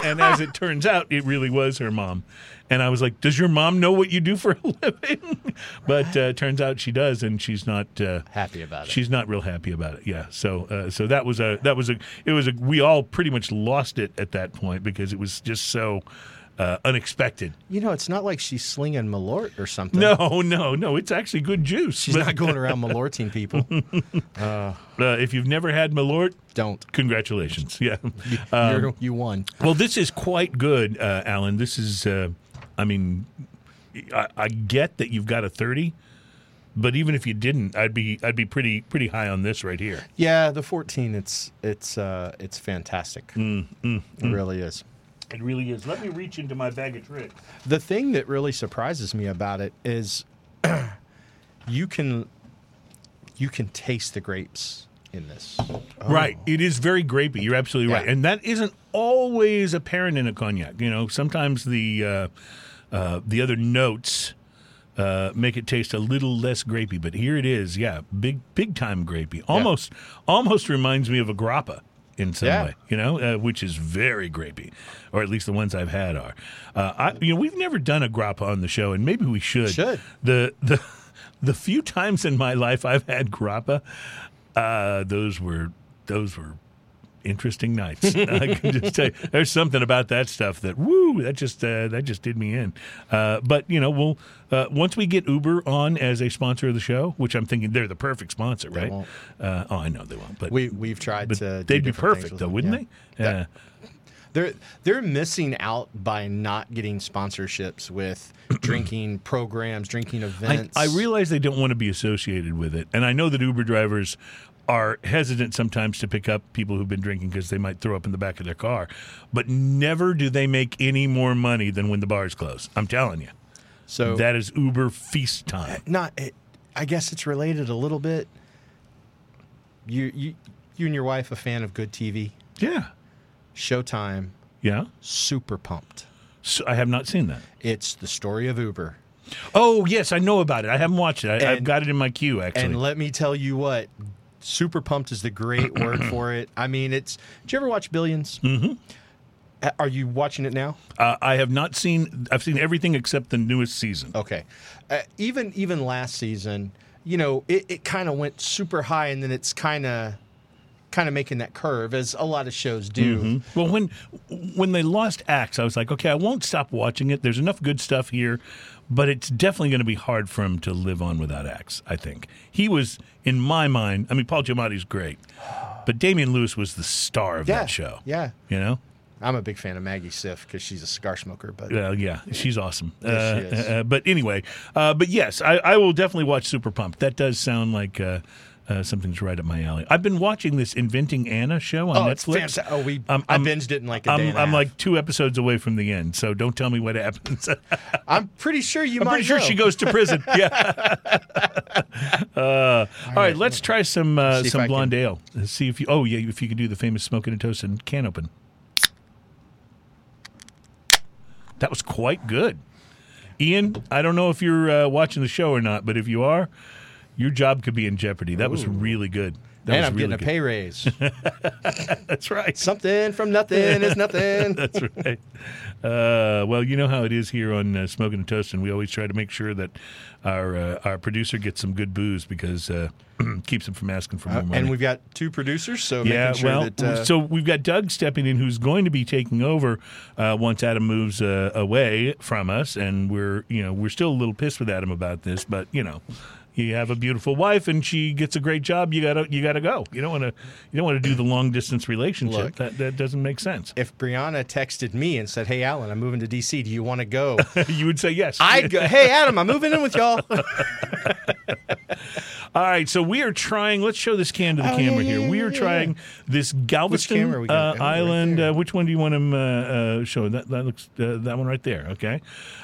And as it turns out, it really was her mom. And I was like, does your mom know what you do for a living? But turns out she does, and she's not happy about it. She's not real happy about it. Yeah. So that was a we all pretty much lost it at that point because it was just so unexpected. It's not like she's slinging Malort or something. No. It's actually good juice. She's not going around Malorting people. If you've never had Malort, don't. Congratulations. Yeah. You won. Well, this is quite good, Alan. This is, I get that you've got a 30, but even if you didn't, I'd be pretty high on this right here. Yeah, the 14, it's fantastic. It really is. It really is. Let me reach into my bag of tricks. The thing that really surprises me about it is you can taste the grapes in this. Oh. Right. It is very grapey. You're absolutely right. Yeah. And that isn't always apparent in a cognac. Sometimes the other notes make it taste a little less grapey. But here it is. Yeah. Big time grapey. Almost reminds me of a grappa. In some way, which is very grapey, or at least the ones I've had are. We've never done a grappa on the show, and maybe we should. The few times in my life I've had grappa, those were interesting nights. I can just tell you, there's something about that stuff that that just did me in. But we'll once we get Uber on as a sponsor of the show, which I'm thinking they're the perfect sponsor, right? I know they won't. But we've tried to. They'd be perfect though, wouldn't they? Yeah. They're missing out by not getting sponsorships with drinking programs, drinking events. I realize they don't want to be associated with it, and I know that Uber drivers are hesitant sometimes to pick up people who've been drinking because they might throw up in the back of their car. But never do they make any more money than when the bars close. I'm telling you. So that is Uber feast time. I guess it's related a little bit. You and your wife a fan of good TV? Yeah. Showtime. Yeah. Super Pumped. So I have not seen that. It's the story of Uber. Oh, yes. I know about it. I haven't watched it. I've got it in my queue, actually. And let me tell you what. Super Pumped is the great word for it. Did you ever watch Billions? Mm-hmm. Are you watching it now? I've seen everything except the newest season. Okay. Even last season, it kind of went super high, and then it's kind of making that curve, as a lot of shows do. Mm-hmm. Well, when they lost acts, I was like, okay, I won't stop watching it. There's enough good stuff here, but it's definitely going to be hard for him to live on without acts, I think. He was, in my mind, Paul Giamatti's great, but Damian Lewis was the star of that show. Yeah. I'm a big fan of Maggie Siff because she's a cigar smoker. But yeah, she's awesome. Yes, she is. But anyway, but yes, I will definitely watch Super Pumped. That does sound like... something's right up my alley. I've been watching this Inventing Anna show on Netflix. It's fantastic. I binged it in like a day and a half. I'm like 2 episodes away from the end, so don't tell me what happens. I'm pretty sure she goes to prison. Yeah. All right, let's try some blonde ale. Let's see if you. Oh yeah, if you can do the famous Smokin' and Toastin' can open. That was quite good, Ian. I don't know if you're watching the show or not, but if you are. Your job could be in jeopardy. That was really good. I'm getting a pay raise. That's right. Something from nothing is nothing. That's right. Well, you know how it is here on Smokin' and Toastin'. We always try to make sure that our producer gets some good booze because keeps him from asking for more money. And we've got 2 producers, so making sure that... So we've got Doug stepping in, who's going to be taking over once Adam moves away from us, and we're still a little pissed with Adam about this, but you have a beautiful wife and she gets a great job, you gotta go. You don't want to do the long distance relationship. Look, that doesn't make sense. If Brianna texted me and said, "Hey Alan, I'm moving to DC. Do you want to go?" You would say yes. I'd go, "Hey Adam, I'm moving in with y'all." All right, so we are trying. Let's show this can to the camera here. We are trying this Galveston Island. Which one do you want him showing? That looks that one right there. Okay,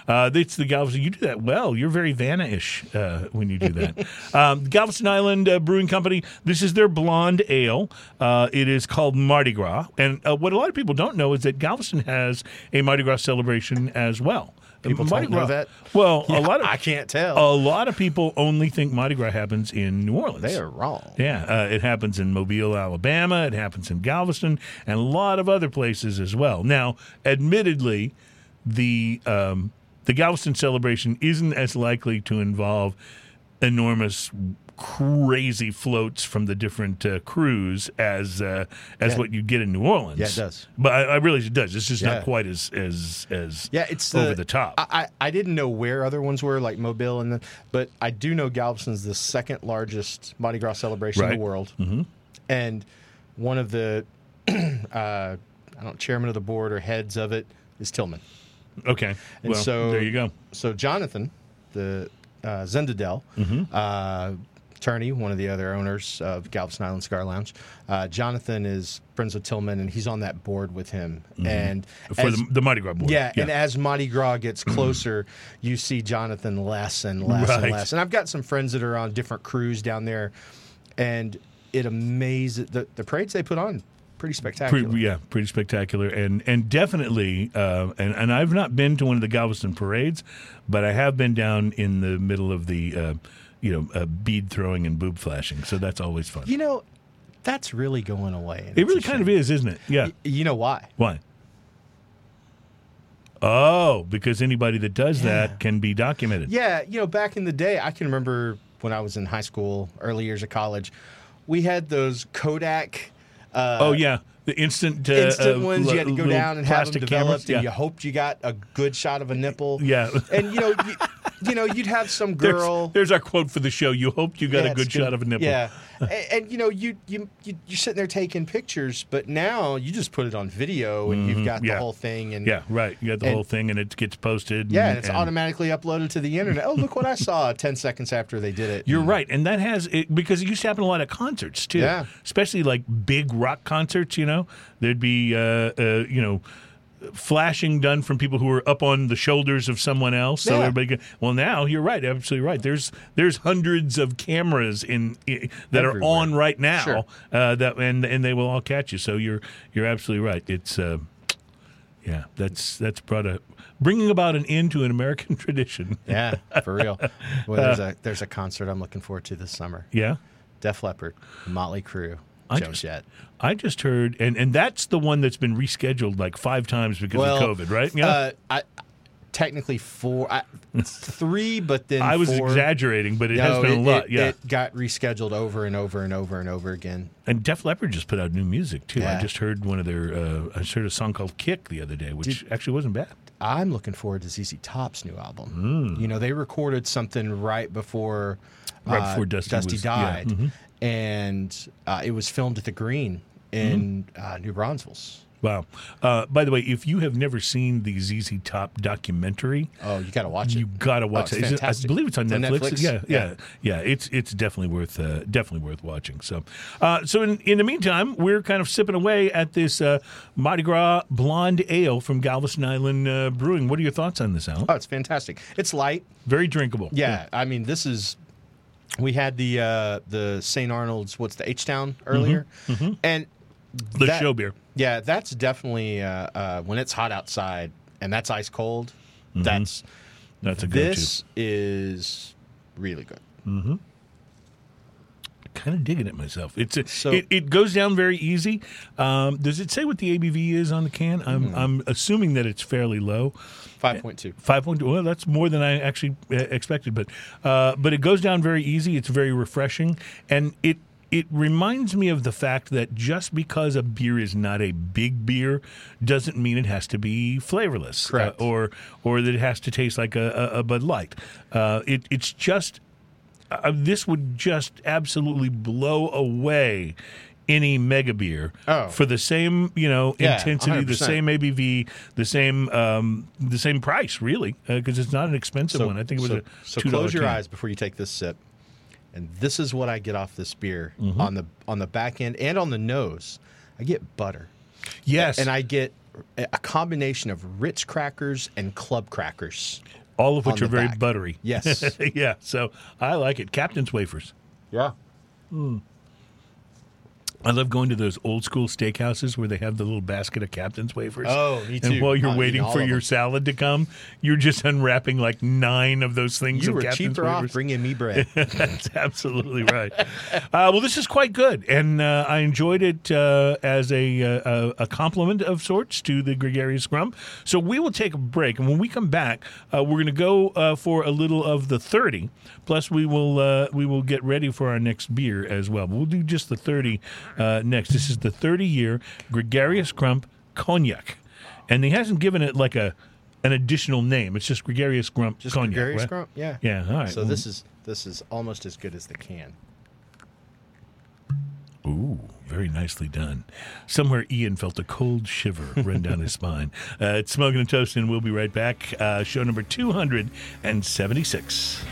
it's the Galveston. You do that well. You're very Vanna-ish when you do that. Galveston Island Brewing Company. This is their blonde ale. It is called Mardi Gras, and what a lot of people don't know is that Galveston has a Mardi Gras celebration as well. People don't know that. Well, yeah, I can't tell. A lot of people only think Mardi Gras happens in New Orleans. They are wrong. Yeah, it happens in Mobile, Alabama. It happens in Galveston and a lot of other places as well. Now, admittedly, the Galveston celebration isn't as likely to involve enormous, crazy floats from the different crews as what you get in New Orleans. Yeah, it does. But I realize it does. It's just not quite as it's over the top. I didn't know where other ones were, like Mobile, but I do know Galveston's the second largest Mardi Gras celebration in the world. Mm-hmm. And one of the chairman of the board or heads of it is Tillman. Okay. And so there you go. So Jonathan, the Zendadel, Turney, one of the other owners of Galveston Island Cigar Lounge. Jonathan is friends with Tillman, and he's on that board with him. Mm-hmm. And for the Mardi Gras board. Yeah, and as Mardi Gras gets closer, you see Jonathan less and less and less. And I've got some friends that are on different crews down there, and it amazes the parades they put on. Pretty spectacular. Pretty spectacular. And definitely, and I've not been to one of the Galveston parades, but I have been down in the middle of the, bead throwing and boob flashing. So that's always fun. You know, that's really going away. It really kind of is, isn't it? Yeah. You know why? Why? Oh, because anybody that does that can be documented. Yeah. You know, back in the day, I can remember when I was in high school, early years of college, we had those Kodak... the instant ones. You had to go down and have them developed, and you hoped you got a good shot of a nipple. Yeah, and you'd have some girl. There's our quote for the show. You hoped you got a good shot of a nipple. Yeah, and you're sitting there taking pictures, but now you just put it on video, and you've got the whole thing. And you got the whole thing, and it gets posted. Yeah, and it's automatically uploaded to the internet. Oh, look what I saw! 10 seconds after they did it. You're right, and that has it because it used to happen a lot at concerts too. Yeah, especially like big rock concerts. There'd be, flashing done from people who were up on the shoulders of someone else. So everybody could, well, now you're right. Absolutely right. There's hundreds of cameras that everywhere. Are on right now. Sure. And they will all catch you. So you're absolutely right. It's, that's bringing about an end to an American tradition. Yeah, for real. Well, there's a concert I'm looking forward to this summer. Yeah. Def Leppard, Motley Crue. I just heard, and that's the one that's been rescheduled like 5 times because of COVID, right? Yeah, technically 4, 3, but then I was 4. Exaggerating, but it has been a lot. It got rescheduled over and over and over and over again. And Def Leppard just put out new music too. Yeah. I just heard I heard a song called "Kick" the other day, which actually wasn't bad. I'm looking forward to ZZ Top's new album. Mm. They recorded something right before Dusty died. Yeah. Mm-hmm. And it was filmed at the Green in New Braunfels. Wow. By the way, if you have never seen the ZZ Top documentary... Oh, you got to watch it. You got to watch it. Fantastic. I believe it's on Netflix. Yeah. It's definitely worth watching. So in the meantime, we're kind of sipping away at this Mardi Gras Blonde Ale from Galveston Island Brewing. What are your thoughts on this, Alan? Oh, it's fantastic. It's light. Very drinkable. Yeah. I mean, this is... We had the St. Arnold's, H-Town earlier. Mm-hmm, mm-hmm. And the show beer. Yeah, that's definitely, when it's hot outside and that's ice cold, mm-hmm. That's a good This is really good. Mm-hmm. Kind of digging it myself. It goes down very easy. Does it say what the ABV is on the can? I'm assuming that it's fairly low. 5.2. 5.2. Well, that's more than I actually expected, but it goes down very easy. It's very refreshing, and it reminds me of the fact that just because a beer is not a big beer doesn't mean it has to be flavorless, correct? Or that it has to taste like a Bud Light. It's just. this would just absolutely blow away any mega beer for the same, you know, intensity, 100%. The same ABV, the same price, really, because it's not an expensive one. I think it was a $2. So close your eyes before you take this sip, and this is what I get off this beer on the back end and on the nose. I get butter. Yes, and I get a combination of Ritz crackers and Club crackers, all of which are very buttery. Yes, yeah. So I like it. Captain's wafers. Yeah. Mm. I love going to those old school steakhouses where they have the little basket of Captain's wafers. Oh, me too. And while you're waiting for your salad to come, you're just unwrapping like 9 of those things of Captain's wafers. You were cheaper off bringing me bread. That's absolutely right. Well, this is quite good, and I enjoyed it as a compliment of sorts to the Gregarious Grump. So we will take a break, and when we come back, we're going to go for a little of the 30. Plus, we will get ready for our next beer as well. But we'll do just the 30. Next, this is the 30-year Gregarious Grump Cognac, and he hasn't given it like an additional name. It's just Gregarious Grump Cognac. Gregarious Grump, yeah. Yeah, all right. So this is almost as good as the can. Ooh, very nicely done. Somewhere Ian felt a cold shiver run down his spine. It's Smokin' and Toastin'. We'll be right back. Show number 276.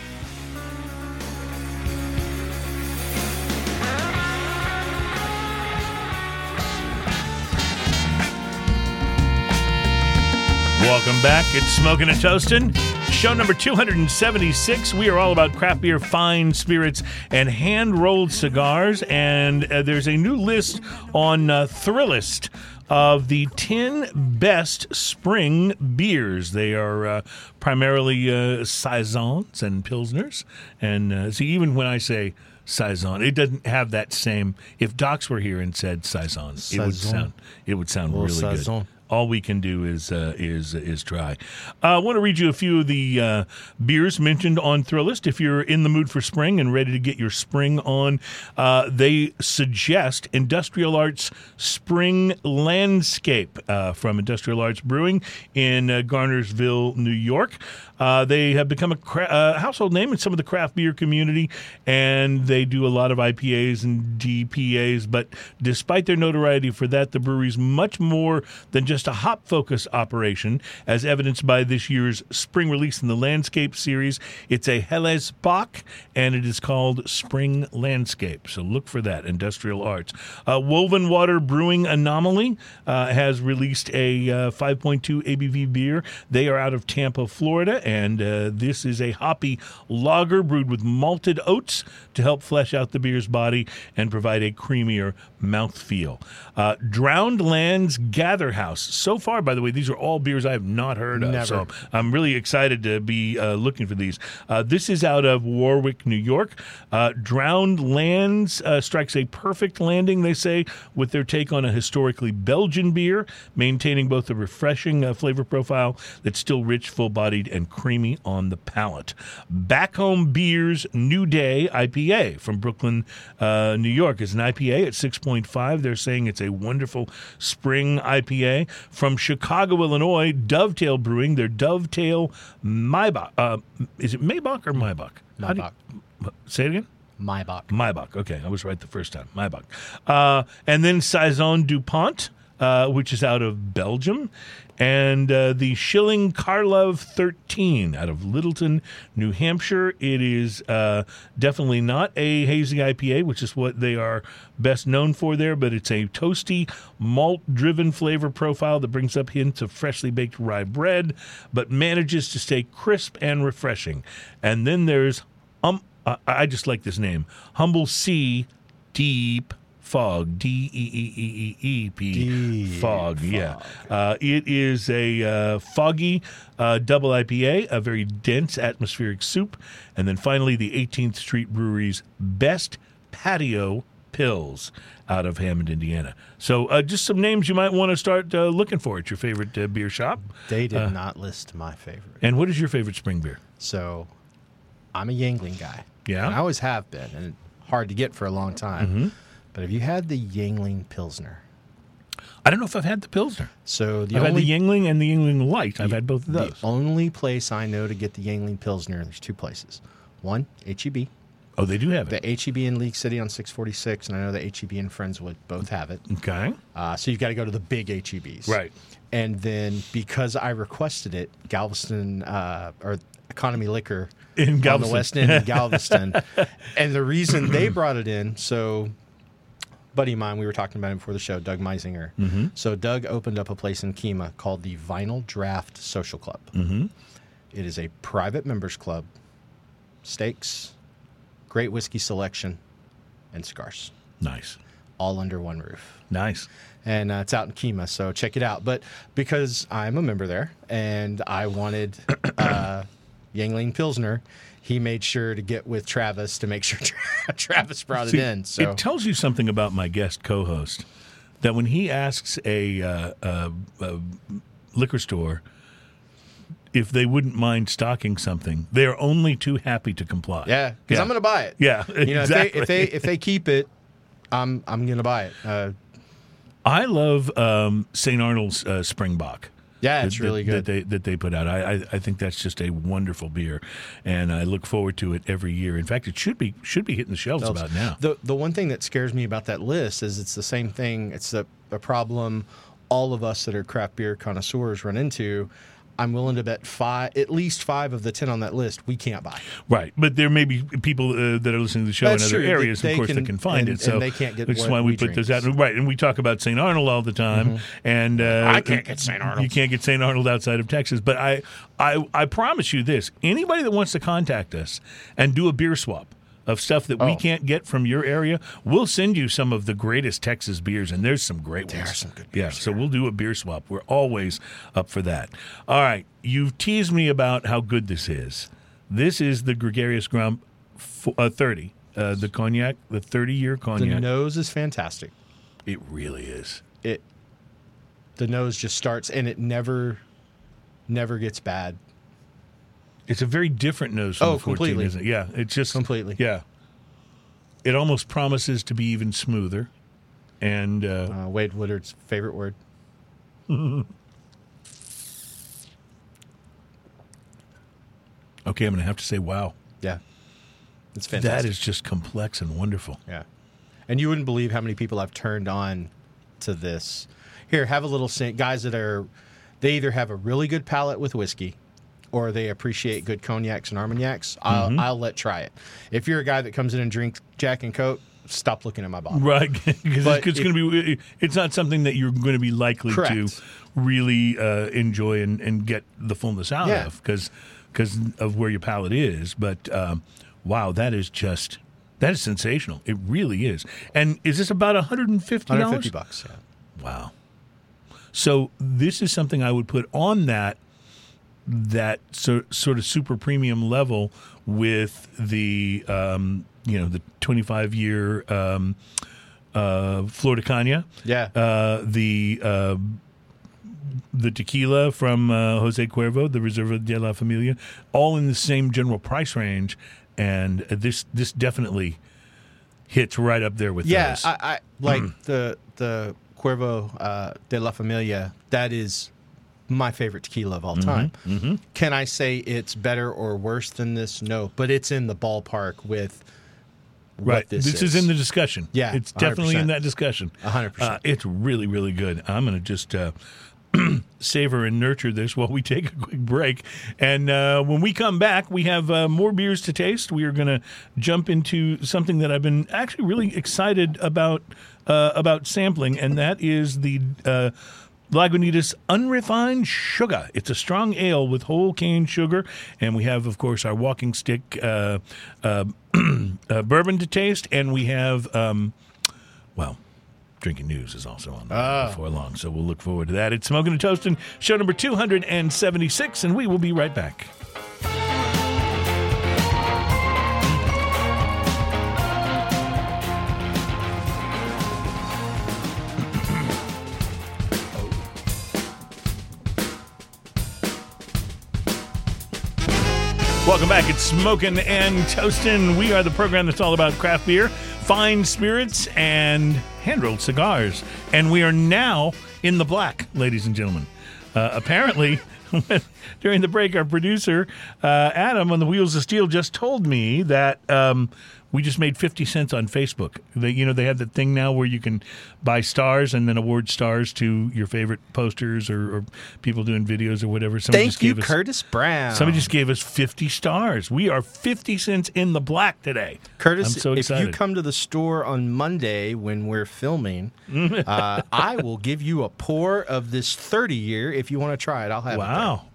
Welcome back. It's Smokin' and Toastin', show number 276. We are all about craft beer, fine spirits, and hand-rolled cigars. And there's a new list on Thrillist of the 10 best spring beers. They are primarily Saisons and Pilsners. And see, even when I say Saison, it doesn't have that same. If Docs were here and said Saison, it would sound really Saison. Good. All we can do is try. I want to read you a few of the beers mentioned on Thrillist. If you're in the mood for spring and ready to get your spring on, they suggest Industrial Arts Spring Landscape from Industrial Arts Brewing in Garnersville, New York. They have become a household name in some of the craft beer community, and they do a lot of IPAs and DPAs. But despite their notoriety for that, the brewery's much more than just a hop focus operation, as evidenced by this year's spring release in the Landscape series. It's a Helles Bock, and it is called Spring Landscape. So look for that, Industrial Arts. Woven Water Brewing Anomaly has released a 5.2 ABV beer. They are out of Tampa, Florida, and this is a hoppy lager brewed with malted oats to help flesh out the beer's body and provide a creamier mouthfeel. Drowned Lands Gather House. So far, by the way, these are all beers I have not heard of. Never. So I'm really excited to be looking for these. This is out of Warwick, New York. Drowned Lands strikes a perfect landing, they say, with their take on a historically Belgian beer, maintaining both a refreshing flavor profile that's still rich, full-bodied, and creamy on the palate. Back Home Beers New Day IPA from Brooklyn, New York is an IPA at 6.5. They're saying it's a wonderful spring IPA. From Chicago, Illinois, Dovetail Brewing, their Dovetail Maybach. Is it Maybach or Maybach? Maybach. Say it again? Maybach. Maybach. Okay, I was right the first time. Maybach. And then Saison DuPont, which is out of Belgium. And the Schilling Karlov 13 out of Littleton, New Hampshire. It is definitely not a hazy IPA, which is what they are best known for there, but it's a toasty, malt-driven flavor profile that brings up hints of freshly baked rye bread, but manages to stay crisp and refreshing. And then there's, I just like this name, Humble Sea Deep Fog, D-E-E-E-E-E-P, Fog, yeah. It is a foggy double IPA, a very dense atmospheric soup. And then finally, the 18th Street Brewery's Best Patio Pills out of Hammond, Indiana. So just some names you might want to start looking for at your favorite beer shop. They did not list my favorite. And what is your favorite spring beer? So I'm a Yuengling guy. Yeah. And I always have been, and hard to get for a long time. Mm-hmm. But have you had the Yuengling Pilsner? I don't know if I've had the Pilsner. So I've had the Yuengling and the Yuengling Light. I've had both of those. The only place I know to get the Yuengling Pilsner, there's two places. One, H-E-B. Oh, they do have it. The HEB in League City on 646, and I know the HEB in Friendswood both have it. Okay. So you've got to go to the big HEBs. Right. And then because I requested it, Galveston or Economy Liquor in Galveston. On the West End in Galveston. And the reason they brought it in, so buddy of mine, we were talking about him before the show, Doug Meisinger. Mm-hmm. So Doug opened up a place in Kima called the Vinyl Draft Social Club. Mm-hmm. It is a private members club, steaks, great whiskey selection, and cigars. Nice. All under one roof. Nice. And it's out in Kima, so check it out. But because I'm a member there and I wanted Yuengling Pilsner, he made sure to get with Travis to make sure Travis brought it in. So it tells you something about my guest co-host that when he asks a liquor store if they wouldn't mind stocking something, they're only too happy to comply. Yeah, because I'm going to buy it. Yeah, you know, exactly. If they keep it, I'm going to buy it. I love St. Arnold's Springbok. Yeah, it's really good that they put out. I think that's just a wonderful beer, and I look forward to it every year. In fact, it should be hitting the shelves about now. The one thing that scares me about that list is it's the same thing. It's a problem all of us that are craft beer connoisseurs run into. I'm willing to bet at least five of the 10 on that list we can't buy. Right, but there may be people that are listening to the show in other areas, of course, that can find it. So they can't get which is why we put those out. Right, and we talk about St. Arnold all the time, mm-hmm. and I can't get St. Arnold. You can't get St. Arnold outside of Texas, but I promise you this: anybody that wants to contact us and do a beer swap of stuff that we can't get from your area, we'll send you some of the greatest Texas beers, and there's some great ones. There are some good beers. Yeah, so we'll do a beer swap. We're always up for that. All right, you've teased me about how good this is. This is the Gregarious Grump 30, the cognac, the 30-year cognac. The nose is fantastic. It really is. The nose just starts, and it never gets bad. It's a very different nose from the 14, completely. Isn't it? Yeah, it's just completely. Yeah, it almost promises to be even smoother. And Wade Woodard's favorite word. Okay, I'm going to have to say wow. Yeah, it's fantastic. That is just complex and wonderful. Yeah, and you wouldn't believe how many people I've turned on to this. Here, have a little sink. Guys they either have a really good palate with whiskey, or they appreciate good cognacs and Armagnacs, mm-hmm. I'll let try it. If you're a guy that comes in and drinks Jack and Coke, stop looking at my bottle. Right, because it's going to be. It's not something that you're going to be likely to really enjoy and get the fullness out of because of where your palate is. But wow, that is sensational. It really is. And is this about $150? $150. Yeah. Wow. So this is something I would put on that sort of super premium level with the the 25-year Flor de Caña, the tequila from Jose Cuervo, the Reserva de la Familia, all in the same general price range, and this definitely hits right up there with those. Yeah, I like the Cuervo de la Familia. That is my favorite tequila of all time. Mm-hmm, mm-hmm. Can I say it's better or worse than this? No, but it's in the ballpark with what this is. This is in the discussion. Yeah, it's 100%. Definitely in that discussion. 100%. It's really, really good. I'm going to just savor and nurture this while we take a quick break. And when we come back, we have more beers to taste. We are going to jump into something that I've been actually really excited about sampling, and that is the Lagunitas Unrefined Sugar. It's a strong ale with whole cane sugar, and we have, of course, our Walking Stick bourbon to taste, and we have, Drinking News is also on before long, so we'll look forward to that. It's Smokin' and Toastin', show number 276, and we will be right back. Welcome back. It's Smokin' and Toastin'. We are the program that's all about craft beer, fine spirits, and hand-rolled cigars. And we are now in the black, ladies and gentlemen. Apparently, during the break, our producer, Adam, on the Wheels of Steel, just told me that we just made 50 cents on Facebook. They have that thing now where you can buy stars and then award stars to your favorite posters or people doing videos or whatever. Thank you, Curtis Brown. Somebody just gave us 50 stars. We are 50 cents in the black today. Curtis, I'm so excited. If you come to the store on Monday when we're filming, I will give you a pour of this 30-year if you want to try it. I'll have it.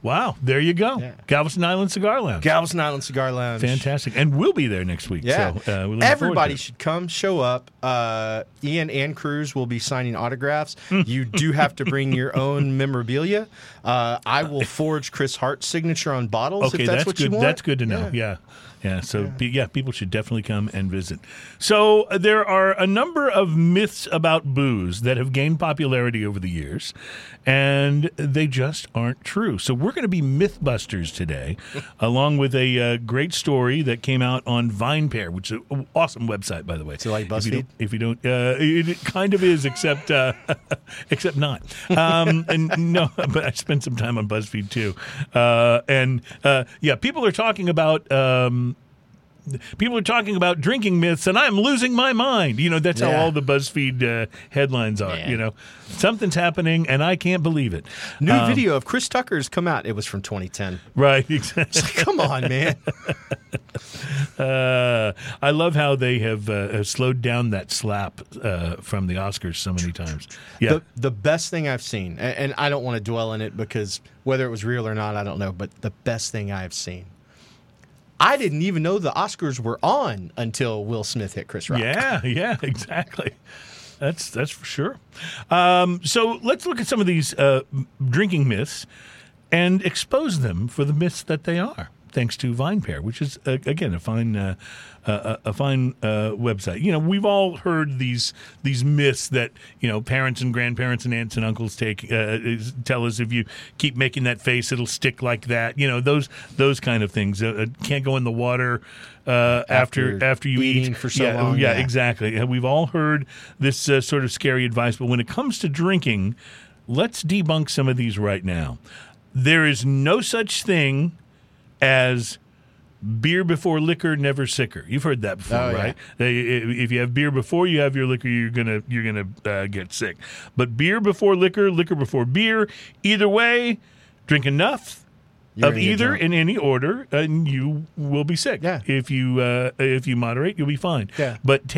Wow. There you go. Yeah. Galveston Island Cigar Lounge. Fantastic. And we'll be there next week. Yeah. So. Everybody should come, show up. Ian and Cruz will be signing autographs. You do have to bring your own memorabilia. I will forge Chris Hart's signature on bottles if that's what you want. That's good to know, yeah. So, people should definitely come and visit. So there are a number of myths about booze that have gained popularity over the years, and they just aren't true. So we're going to be Mythbusters today, along with a great story that came out on VinePair, which is an awesome website, by the way. It's like BuzzFeed? If you don't, it kind of is, except not. And no, but I spent some time on BuzzFeed, too. People are talking about... People are talking about drinking myths, and I'm losing my mind. That's how all the BuzzFeed headlines are. Man. Something's happening, and I can't believe it. New video of Chris Tucker's come out. It was from 2010. Right, exactly. Come on, man. I love how they have slowed down that slap from the Oscars so many times. Yeah. The best thing I've seen, and I don't want to dwell on it because whether it was real or not, I don't know, but the best thing I've seen. I didn't even know the Oscars were on until Will Smith hit Chris Rock. Yeah, exactly. That's for sure. So let's look at some of these drinking myths and expose them for the myths that they are, thanks to VinePair, which is, again, a fine website. We've all heard these myths that parents and grandparents and aunts and uncles tell us if you keep making that face, it'll stick like that. Those kind of things. Can't go in the water after you eat for so long. Yeah, exactly. We've all heard this sort of scary advice, but when it comes to drinking, let's debunk some of these right now. There is no such thing as beer before liquor, never sicker. You've heard that before, right? Yeah. If you have beer before you have your liquor, you're gonna get sick. But beer before liquor, liquor before beer, either way, drink enough of either in any order, and you will be sick. Yeah. If you moderate, you'll be fine. Yeah. But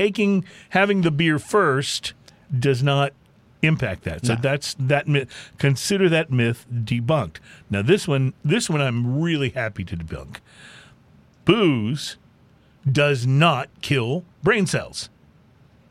having the beer first does not impact that. So that's that myth. Consider that myth debunked. Now this one I'm really happy to debunk. Booze does not kill brain cells.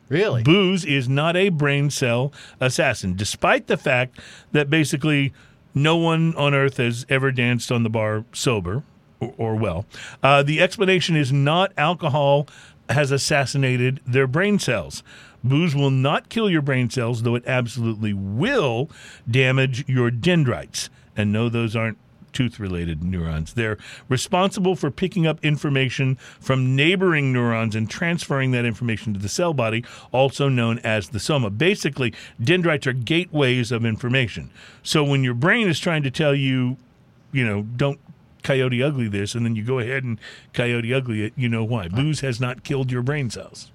Really? Booze is not a brain cell assassin, despite the fact that basically no one on earth has ever danced on the bar sober or well. The explanation is not alcohol has assassinated their brain cells. Booze will not kill your brain cells, though it absolutely will damage your dendrites. And no, those aren't tooth-related neurons. They're responsible for picking up information from neighboring neurons and transferring that information to the cell body, also known as the soma. Basically, dendrites are gateways of information. So when your brain is trying to tell you, don't coyote ugly this, and then you go ahead and coyote ugly it, you know why. Booze has not killed your brain cells.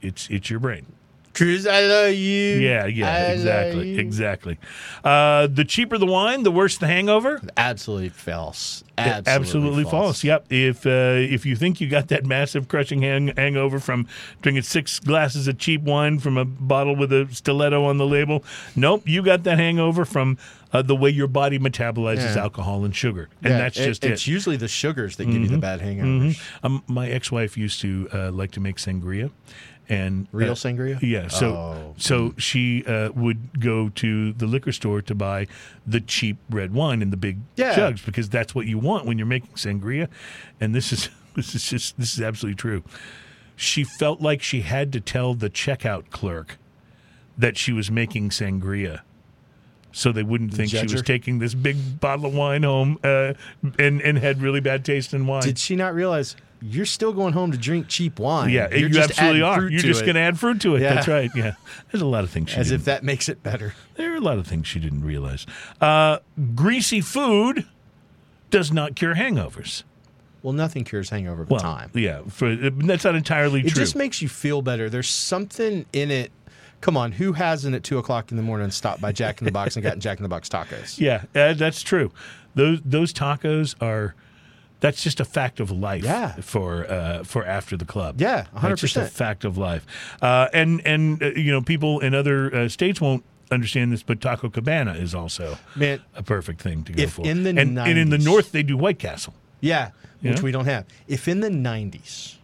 It's your brain. Cruz, I love you. Exactly. The cheaper the wine, the worse the hangover. Absolutely false. Absolutely false. Yep. If you think you got that massive crushing hangover from drinking 6 glasses of cheap wine from a bottle with a stiletto on the label, nope, you got that hangover from the way your body metabolizes alcohol and sugar. And that's just it. It's usually the sugars that give you the bad hangovers. Mm-hmm. My ex-wife used to like to make sangria. And real sangria? Yeah. So she would go to the liquor store to buy the cheap red wine in the big jugs because that's what you want when you're making sangria. And this is absolutely true. She felt like she had to tell the checkout clerk that she was making sangria, so they wouldn't think she was taking this big bottle of wine home and had really bad taste in wine. Did she not realize you're still going home to drink cheap wine. Yeah, you're you absolutely are. You're just going to add fruit to it. Yeah. That's right. Yeah. There's a lot of things she As didn't. If that makes it better. There are a lot of things she didn't realize. Greasy food does not cure hangovers. Well, nothing cures hangover with time. Yeah, that's not entirely true. It just makes you feel better. There's something in it. Come on, who hasn't at 2 o'clock in the morning stopped by Jack in the Box and gotten Jack in the Box tacos? Yeah, that's true. Those tacos are... That's just a fact of life for after the club. Yeah, 100%. That's just a fact of life. And you know, people in other states won't understand this, but Taco Cabana is also a perfect thing to go for. In the and in the north, they do White Castle. Yeah, you which know? We don't have. If in the 90s,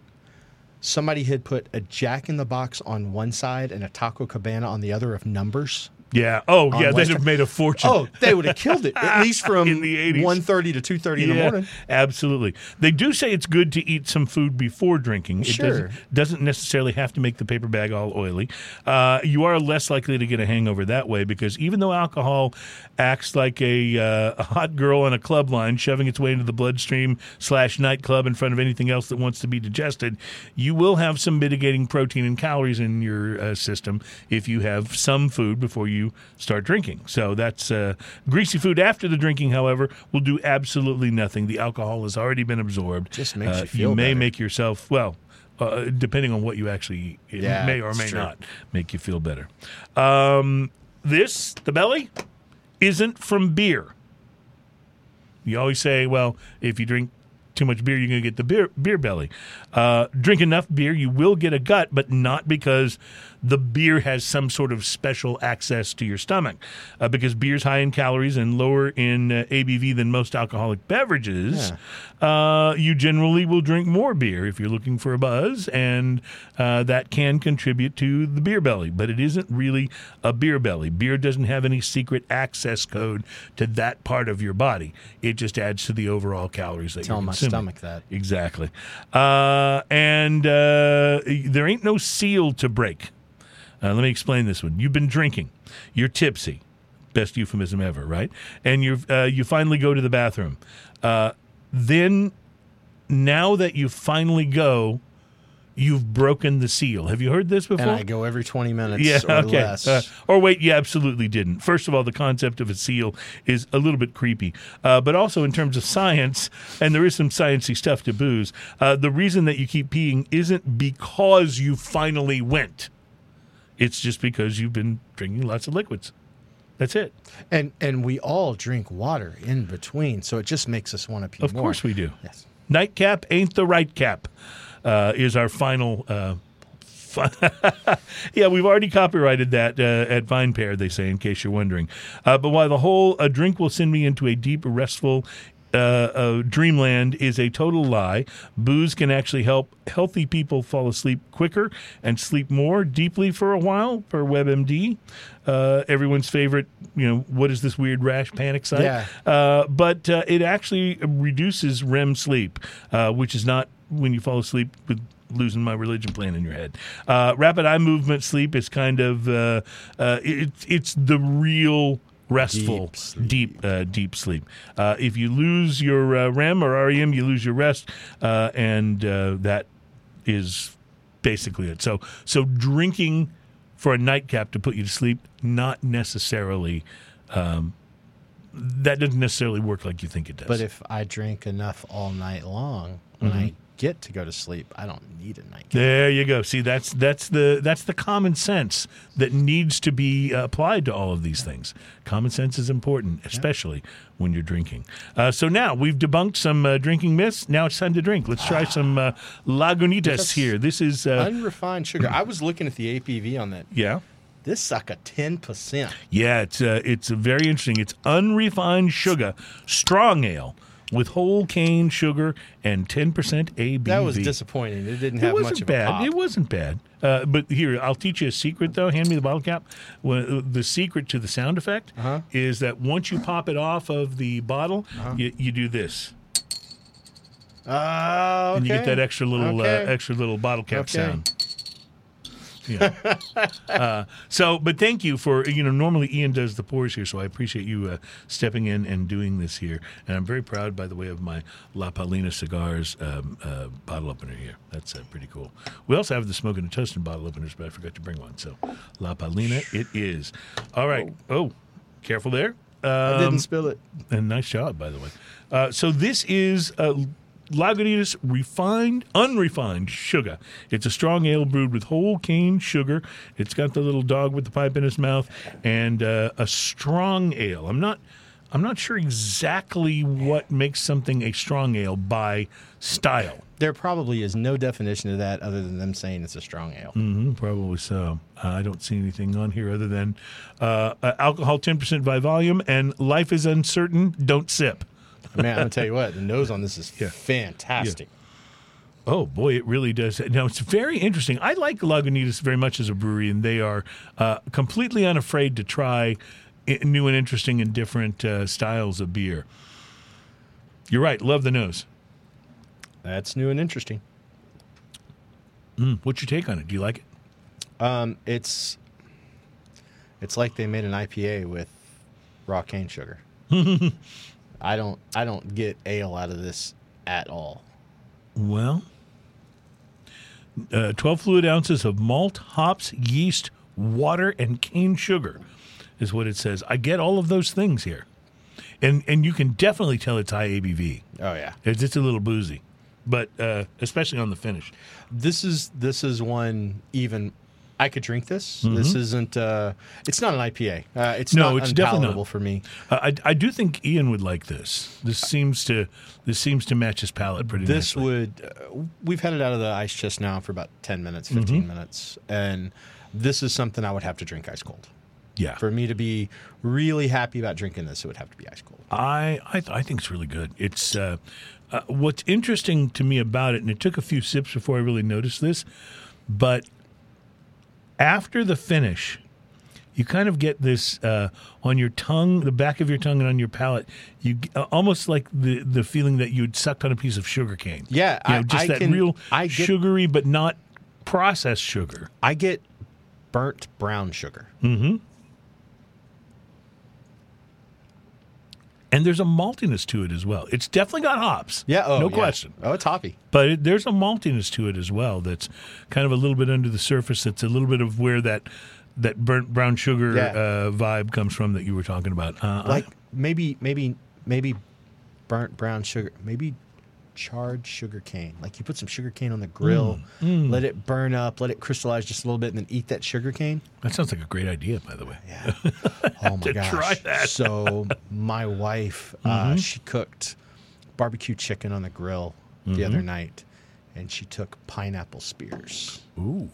somebody had put a Jack in the Box on one side and a Taco Cabana on the other of numbers... Yeah. Oh, yeah. They'd have made a fortune. Oh, they would have killed it, at least from 1:30 to 2:30 in the morning. Absolutely. They do say it's good to eat some food before drinking. Sure. It doesn't necessarily have to make the paper bag all oily. You are less likely to get a hangover that way because even though alcohol acts like a hot girl on a club line, shoving its way into the bloodstream / nightclub in front of anything else that wants to be digested, you will have some mitigating protein and calories in your system if you have some food before you start drinking. So that's greasy food after the drinking, however, will do absolutely nothing. The alcohol has already been absorbed. Just makes you feel better. Make yourself, depending on what you actually eat, it may or may not make you feel better. The belly, isn't from beer. You always say, well, if you drink too much beer, you're going to get the beer belly. Drink enough beer, you will get a gut, but not because the beer has some sort of special access to your stomach. Because beer's high in calories and lower in ABV than most alcoholic beverages, you generally will drink more beer if you're looking for a buzz, and that can contribute to the beer belly. But it isn't really a beer belly. Beer doesn't have any secret access code to that part of your body. It just adds to the overall calories that you're consuming. Stomach that. Exactly. And there ain't no seal to break. Let me explain this one. You've been drinking. You're tipsy. Best euphemism ever, right? And you finally go to the bathroom. Then, now that you finally go, you've broken the seal. Have you heard this before? And I go every 20 minutes or less. Or wait, you absolutely didn't. First of all, the concept of a seal is a little bit creepy. But also in terms of science, and there is some sciencey stuff to booze, the reason that you keep peeing isn't because you finally went. It's just because you've been drinking lots of liquids. That's it. And we all drink water in between, so it just makes us want to pee more. Of course we do. Yes. Nightcap ain't the right cap. Is our final... yeah, we've already copyrighted that at VinePair, they say, in case you're wondering. But while the whole "a drink will send me into a deep, restful dreamland" is a total lie, booze can actually help healthy people fall asleep quicker and sleep more deeply for a while, per WebMD. Everyone's favorite, what is this weird rash panic site? Yeah. But it actually reduces REM sleep, which is not... when you fall asleep with losing my religion plan in your head. Rapid eye movement sleep is kind of, it's the real restful, deep sleep. If you lose your REM or REM, you lose your rest, and that is basically it. So drinking for a nightcap to put you to sleep, not necessarily... that doesn't necessarily work like you think it does. But if I drink enough all night long, when I get to go to sleep, I don't need a nightcap. There you go. See, that's the common sense that needs to be applied to all of these things. Common sense is important, especially when you're drinking. So now we've debunked some drinking myths. Now it's time to drink. Let's try some Lagunitas here. This is unrefined sugar. I was looking at the APV on that. Yeah. This sucker 10%. Yeah, it's very interesting. It's unrefined sugar, strong ale with whole cane sugar and 10% ABV. That was disappointing. It didn't have much of a pop. It wasn't bad. But here, I'll teach you a secret, though. Hand me the bottle cap. Well, the secret to the sound effect is that once you pop it off of the bottle, you do this. And you get that extra little bottle cap sound. Yeah. But thank you for, normally Ian does the pours here, so I appreciate you stepping in and doing this here. And I'm very proud, by the way, of my La Palina Cigars bottle opener here. That's pretty cool. We also have the Smokin' and Toastin' bottle openers, but I forgot to bring one. So La Palina it is. All right. Oh, careful there. I didn't spill it. And nice job, by the way. So this is... Lagunitas unrefined sugar. It's a strong ale brewed with whole cane sugar. It's got the little dog with the pipe in his mouth, and a strong ale. I'm not sure exactly what makes something a strong ale by style. There probably is no definition of that other than them saying it's a strong ale. Mm-hmm, probably so. I don't see anything on here other than alcohol 10% by volume and life is uncertain. Don't sip. Man, I'm going to tell you what, the nose on this is fantastic. Yeah. Oh, boy, it really does. Now, it's very interesting. I like Lagunitas very much as a brewery, and they are completely unafraid to try new and interesting and different styles of beer. You're right. Love the nose. That's new and interesting. What's your take on it? Do you like it? It's like they made an IPA with raw cane sugar. I don't get ale out of this at all. Well, 12 fluid ounces of malt, hops, yeast, water, and cane sugar is what it says. I get all of those things here. And you can definitely tell it's high ABV. Oh, yeah. It's a little boozy, but especially on the finish. This is one even... I could drink this. Mm-hmm. This isn't. It's not an IPA. It's unpalatable not. For me. I do think Ian would like this. This seems to match his palate pretty. This nicely. We've had it out of the ice chest now for about 15 minutes, and this is something I would have to drink ice cold. Yeah. For me to be really happy about drinking this, it would have to be ice cold. I think it's really good. It's what's interesting to me about it, and it took a few sips before I really noticed this, but. After the finish, you kind of get this on your tongue, the back of your tongue and on your palate, you almost like the feeling that you'd sucked on a piece of sugar cane. Yeah. Sugary but not processed sugar. I get burnt brown sugar. Mm-hmm. And there's a maltiness to it as well. It's definitely got hops. Yeah. Oh, no question. Oh, it's hoppy. But there's a maltiness to it as well that's kind of a little bit under the surface. It's a little bit of where that burnt brown sugar vibe comes from that you were talking about. Maybe burnt brown sugar. Maybe charred sugar cane. Like you put some sugar cane on the grill, let it burn up, let it crystallize just a little bit, and then eat that sugar cane. That sounds like a great idea, by the way. Yeah. Oh my gosh! Try that. So my wife, she cooked barbecue chicken on the grill the other night, and she took pineapple spears. Ooh!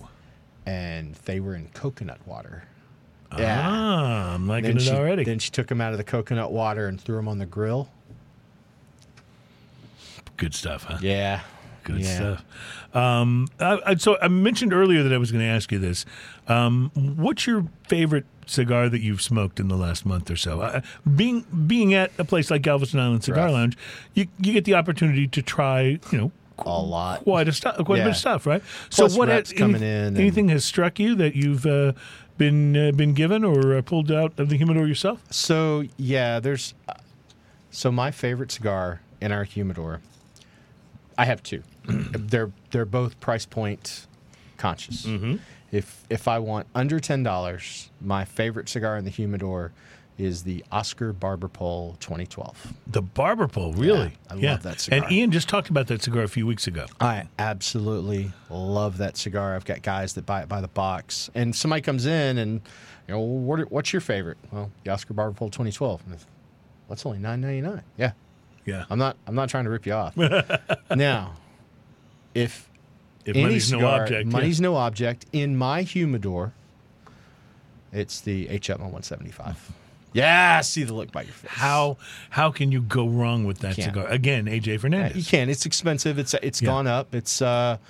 And they were in coconut water. Yeah. Ah, I'm liking it already. Then she took them out of the coconut water and threw them on the grill. Good stuff, huh? Yeah. Good stuff. So I mentioned earlier that I was going to ask you this. What's your favorite cigar that you've smoked in the last month or so? Being at a place like Galveston Island Cigar Lounge, you get the opportunity to try, quite a bit of stuff, right? Plus so what anything has struck you that you've been given or pulled out of the humidor yourself? So yeah, there's my favorite cigar in our humidor. I have two. They're both price point conscious. Mm-hmm. If I want under $10, my favorite cigar in the humidor is the Oscar Barberpole 2012. The Barberpole, really? Yeah, I love that cigar. And Ian just talked about that cigar a few weeks ago. I absolutely love that cigar. I've got guys that buy it by the box, and somebody comes in and what's your favorite? Well, the Oscar Barberpole 2012. That's only $9.99. Yeah. Yeah. I'm not trying to rip you off. Now, if money's no object in my humidor, it's the HM 175. Yeah, I see the look by your face. How can you go wrong with that cigar? Again, AJ Fernandez. Yeah, you can. It's expensive. It's gone up. It's either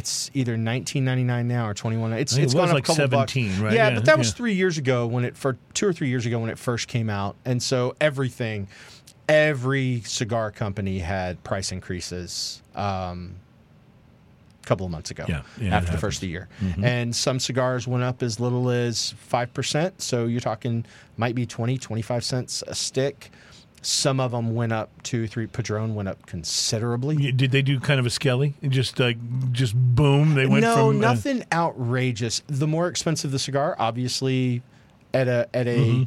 $19.99 now or $21. It's gone up like a couple $17, right? Yeah, but that was 3 years ago when it first came out, and so every cigar company had price increases. couple of months ago, after the first year. Mm-hmm. And some cigars went up as little as 5%. So you're talking might be 20, 25 cents a stick. Some of them went up 2, 3. Padron went up considerably. Did they do kind of a skelly? Just like, just boom, they went from... No, nothing outrageous. The more expensive the cigar, obviously at a mm-hmm.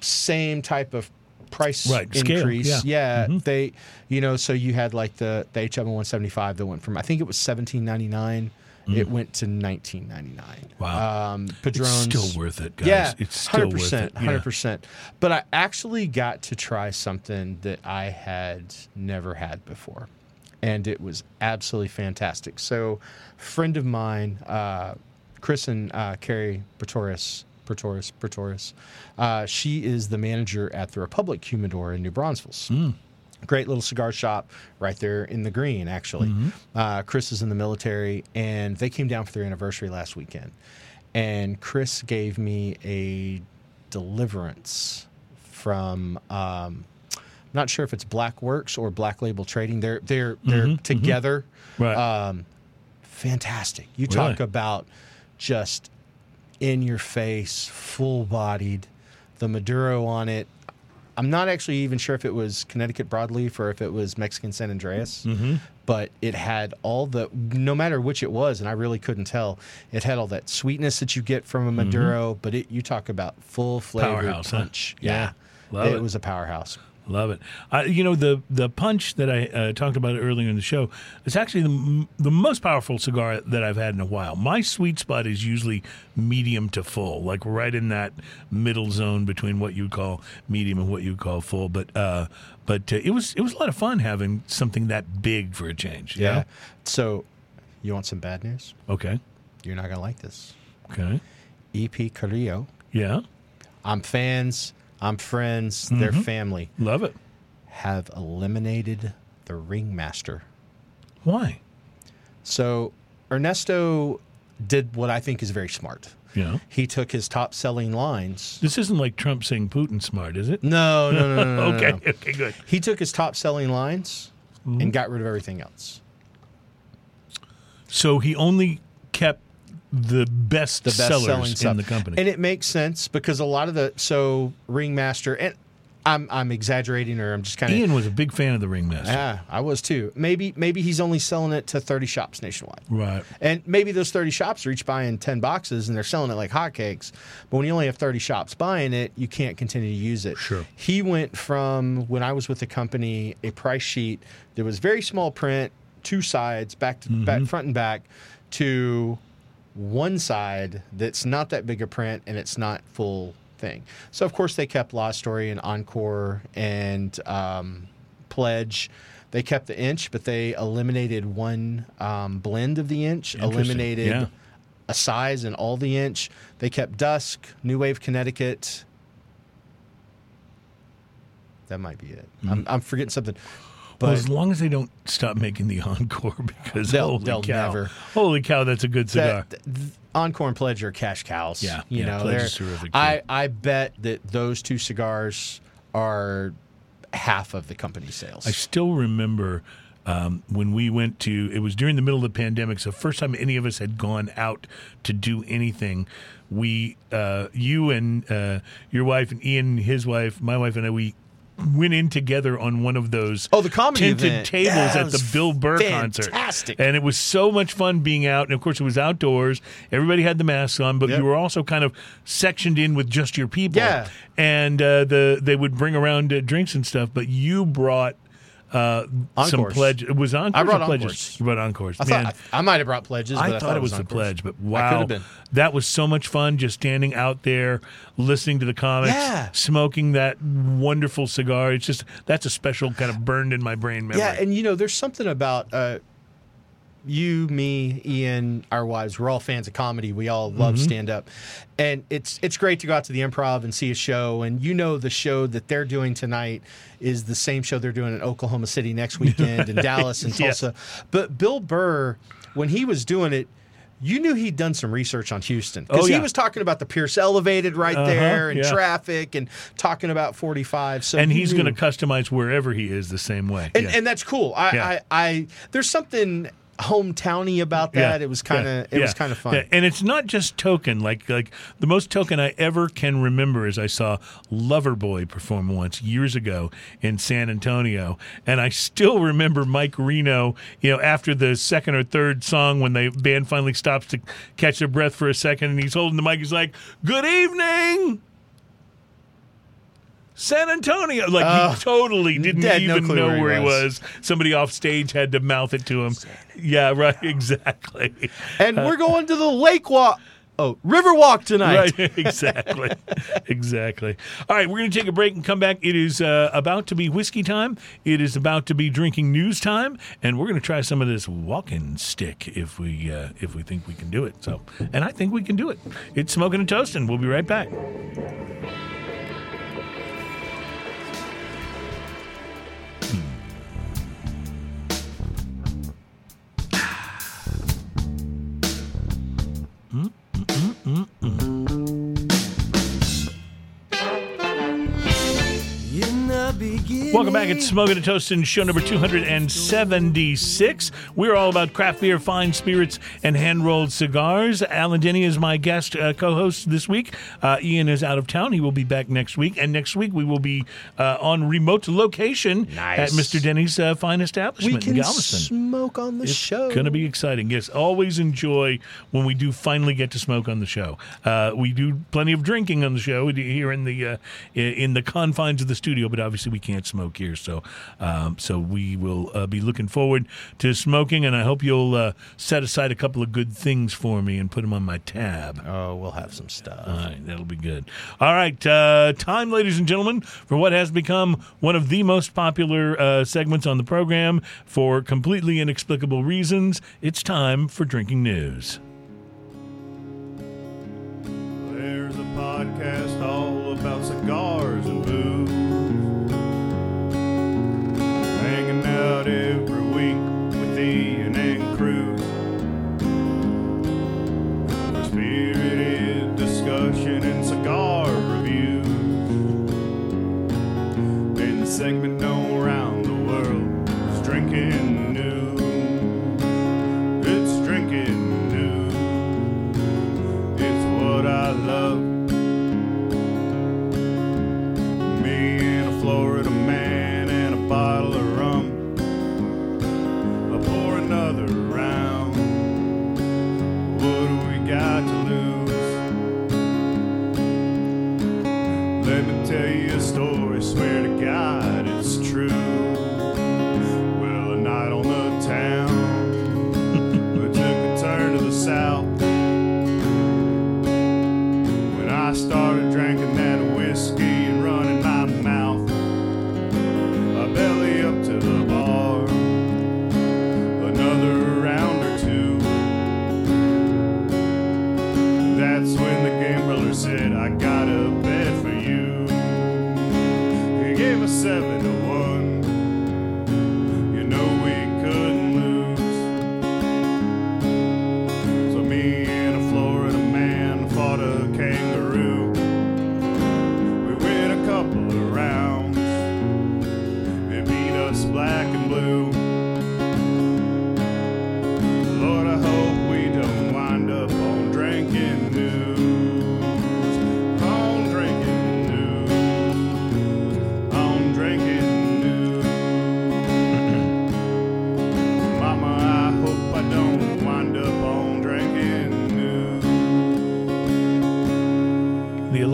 same type of price increase. Scale, mm-hmm. They, you know, so you had like the HM 175 that went from, I think it was $17.99. It went to $19.99. Wow. Padron's, it's still worth it, guys. Yeah, it's still 100%, worth it. 100%. But I actually got to try something that I had never had before, and it was absolutely fantastic. So a friend of mine, Chris and Carrie Pretorius, she is the manager at the Republic Humidor in New Braunfels. Mm. Great little cigar shop right there in the green, actually. Mm-hmm. Chris is in the military, and they came down for their anniversary last weekend. And Chris gave me a Deliverance from, I'm not sure if it's Black Works or Black Label Trading. They're together. Mm-hmm. Right. Fantastic. You talk about just in your face, full bodied, the Maduro on it. I'm not actually even sure if it was Connecticut broadleaf or if it was Mexican San Andreas, mm-hmm. but it had all the, no matter which it was, and I really couldn't tell, it had all that sweetness that you get from a Maduro, mm-hmm. but it, you talk about full flavored punch. Huh? Yeah. It was a powerhouse. Love it. You know, the punch that I talked about earlier in the show is actually the most powerful cigar that I've had in a while. My sweet spot is usually medium to full, like right in that middle zone between what you call medium and what you call full. But it was a lot of fun having something that big for a change. Yeah. You know? So you want some bad news? Okay. You're not going to like this. Okay. E.P. Carrillo. Yeah. I'm fans. I'm friends, mm-hmm. their family. Love it. Have eliminated the Ringmaster. Why? So Ernesto did what I think is very smart. Yeah. He took his top-selling lines. This isn't like Trump saying Putin smart, is it? No. Okay, good. He took his top-selling lines and got rid of everything else. So he only kept the best sellers in the company. And it makes sense because a lot of the Ringmaster, and I'm exaggerating, or I'm just kind of... Ian was a big fan of the Ringmaster. Yeah, I was too. Maybe he's only selling it to 30 shops nationwide. Right. And maybe those 30 shops are each buying 10 boxes and they're selling it like hotcakes. But when you only have 30 shops buying it, you can't continue to use it. Sure. He went from, when I was with the company, a price sheet that was very small print, two sides, back, front and back, to one side that's not that big a print and it's not full thing. So of course they kept La Story and Encore and Pledge. They kept the Inch, but they eliminated one blend of the Inch, eliminated a size and all the Inch. They kept Dusk, New Wave Connecticut. That might be it. Mm-hmm. I'm forgetting something. But well, as long as they don't stop making the Encore, because holy cow, that's a good cigar. Encore and Pledge are cash cows. Yeah, you know, Pledge is terrific. I bet that those two cigars are half of the company's sales. I still remember when we went to, it was during the middle of the pandemic, so first time any of us had gone out to do anything. We, you and your wife, and Ian and his wife, my wife and I, we went in together on one of those tinted tables at the Bill Burr concert. Fantastic. And it was so much fun being out. And, of course, it was outdoors. Everybody had the masks on, but you were also kind of sectioned in with just your people. Yeah. And they would bring around drinks and stuff, but you brought some Pledges. It was Encores. I brought Encores. Pledges? You brought Encores. I might have brought Pledges, but I thought it was the Pledge. But wow, I could have been. That was so much fun just standing out there, listening to the comics, smoking that wonderful cigar. It's just, that's a special kind of burned in my brain memory. Yeah, and you know, there's something about you, me, Ian, our wives, we're all fans of comedy. We all love stand-up. And it's great to go out to the Improv and see a show. And you know the show that they're doing tonight is the same show they're doing in Oklahoma City next weekend and Dallas and Tulsa. But Bill Burr, when he was doing it, you knew he'd done some research on Houston. Because he was talking about the Pierce Elevated right there and traffic and talking about 45. So and he's going to customize wherever he is the same way. And that's cool. There's something hometowny about that. Yeah. It was kind of it was kind of fun. Yeah. And it's not just token. Like the most token I ever can remember is I saw Loverboy perform once years ago in San Antonio, and I still remember Mike Reno. You know, after the second or third song, when the band finally stops to catch their breath for a second, and he's holding the mic. He's like, "Good evening, San Antonio." Like, he totally didn't even know where he was. Somebody off stage had to mouth it to him. Yeah, right, exactly. And we're going to the Riverwalk tonight. Right, exactly. Exactly. All right, we're going to take a break and come back. It is about to be whiskey time. It is about to be drinking news time, and we're going to try some of this walking stick if we think we can do it. So, and I think we can do it. It's Smokin' and Toastin'. We'll be right back. Welcome back. It's Smokin' and Toastin', show number 276. We're all about craft beer, fine spirits, and hand-rolled cigars. Alan Denny is my guest co-host this week. Ian is out of town. He will be back next week. And next week we will be on remote location at Mr. Denny's fine establishment in Galveston. We can smoke on the show. It's going to be exciting. Yes, always enjoy when we do finally get to smoke on the show. We do plenty of drinking on the show here in the confines of the studio, but obviously we can't smoke here, so we will be looking forward to smoking, and I hope you'll set aside a couple of good things for me and put them on my tab. Oh, we'll have some stuff. All right, that'll be good. All right, time, ladies and gentlemen, for what has become one of the most popular segments on the program for completely inexplicable reasons. It's time for Drinking News. There's a podcast all about cigars and booze, hanging out every week with Ian and crew. For spirited discussion and cigar reviews, in the segment known around the world as Drinking News. It's Drinking News. It's what I love. Me and a Florida man and a bottle of another round. What do we got to lose? Let me tell you a story, swear to God it's true. Well, a night on the town, I took a turn to the south. When I started drinking that whiskey and running my mouth, I belly up to the bar. Another round or two. That's when the gambler said, I got a bet for you. He gave us 7-1. You know we couldn't lose. So me and a Florida man fought a kangaroo. We win a couple of rounds. It beat us black and blue.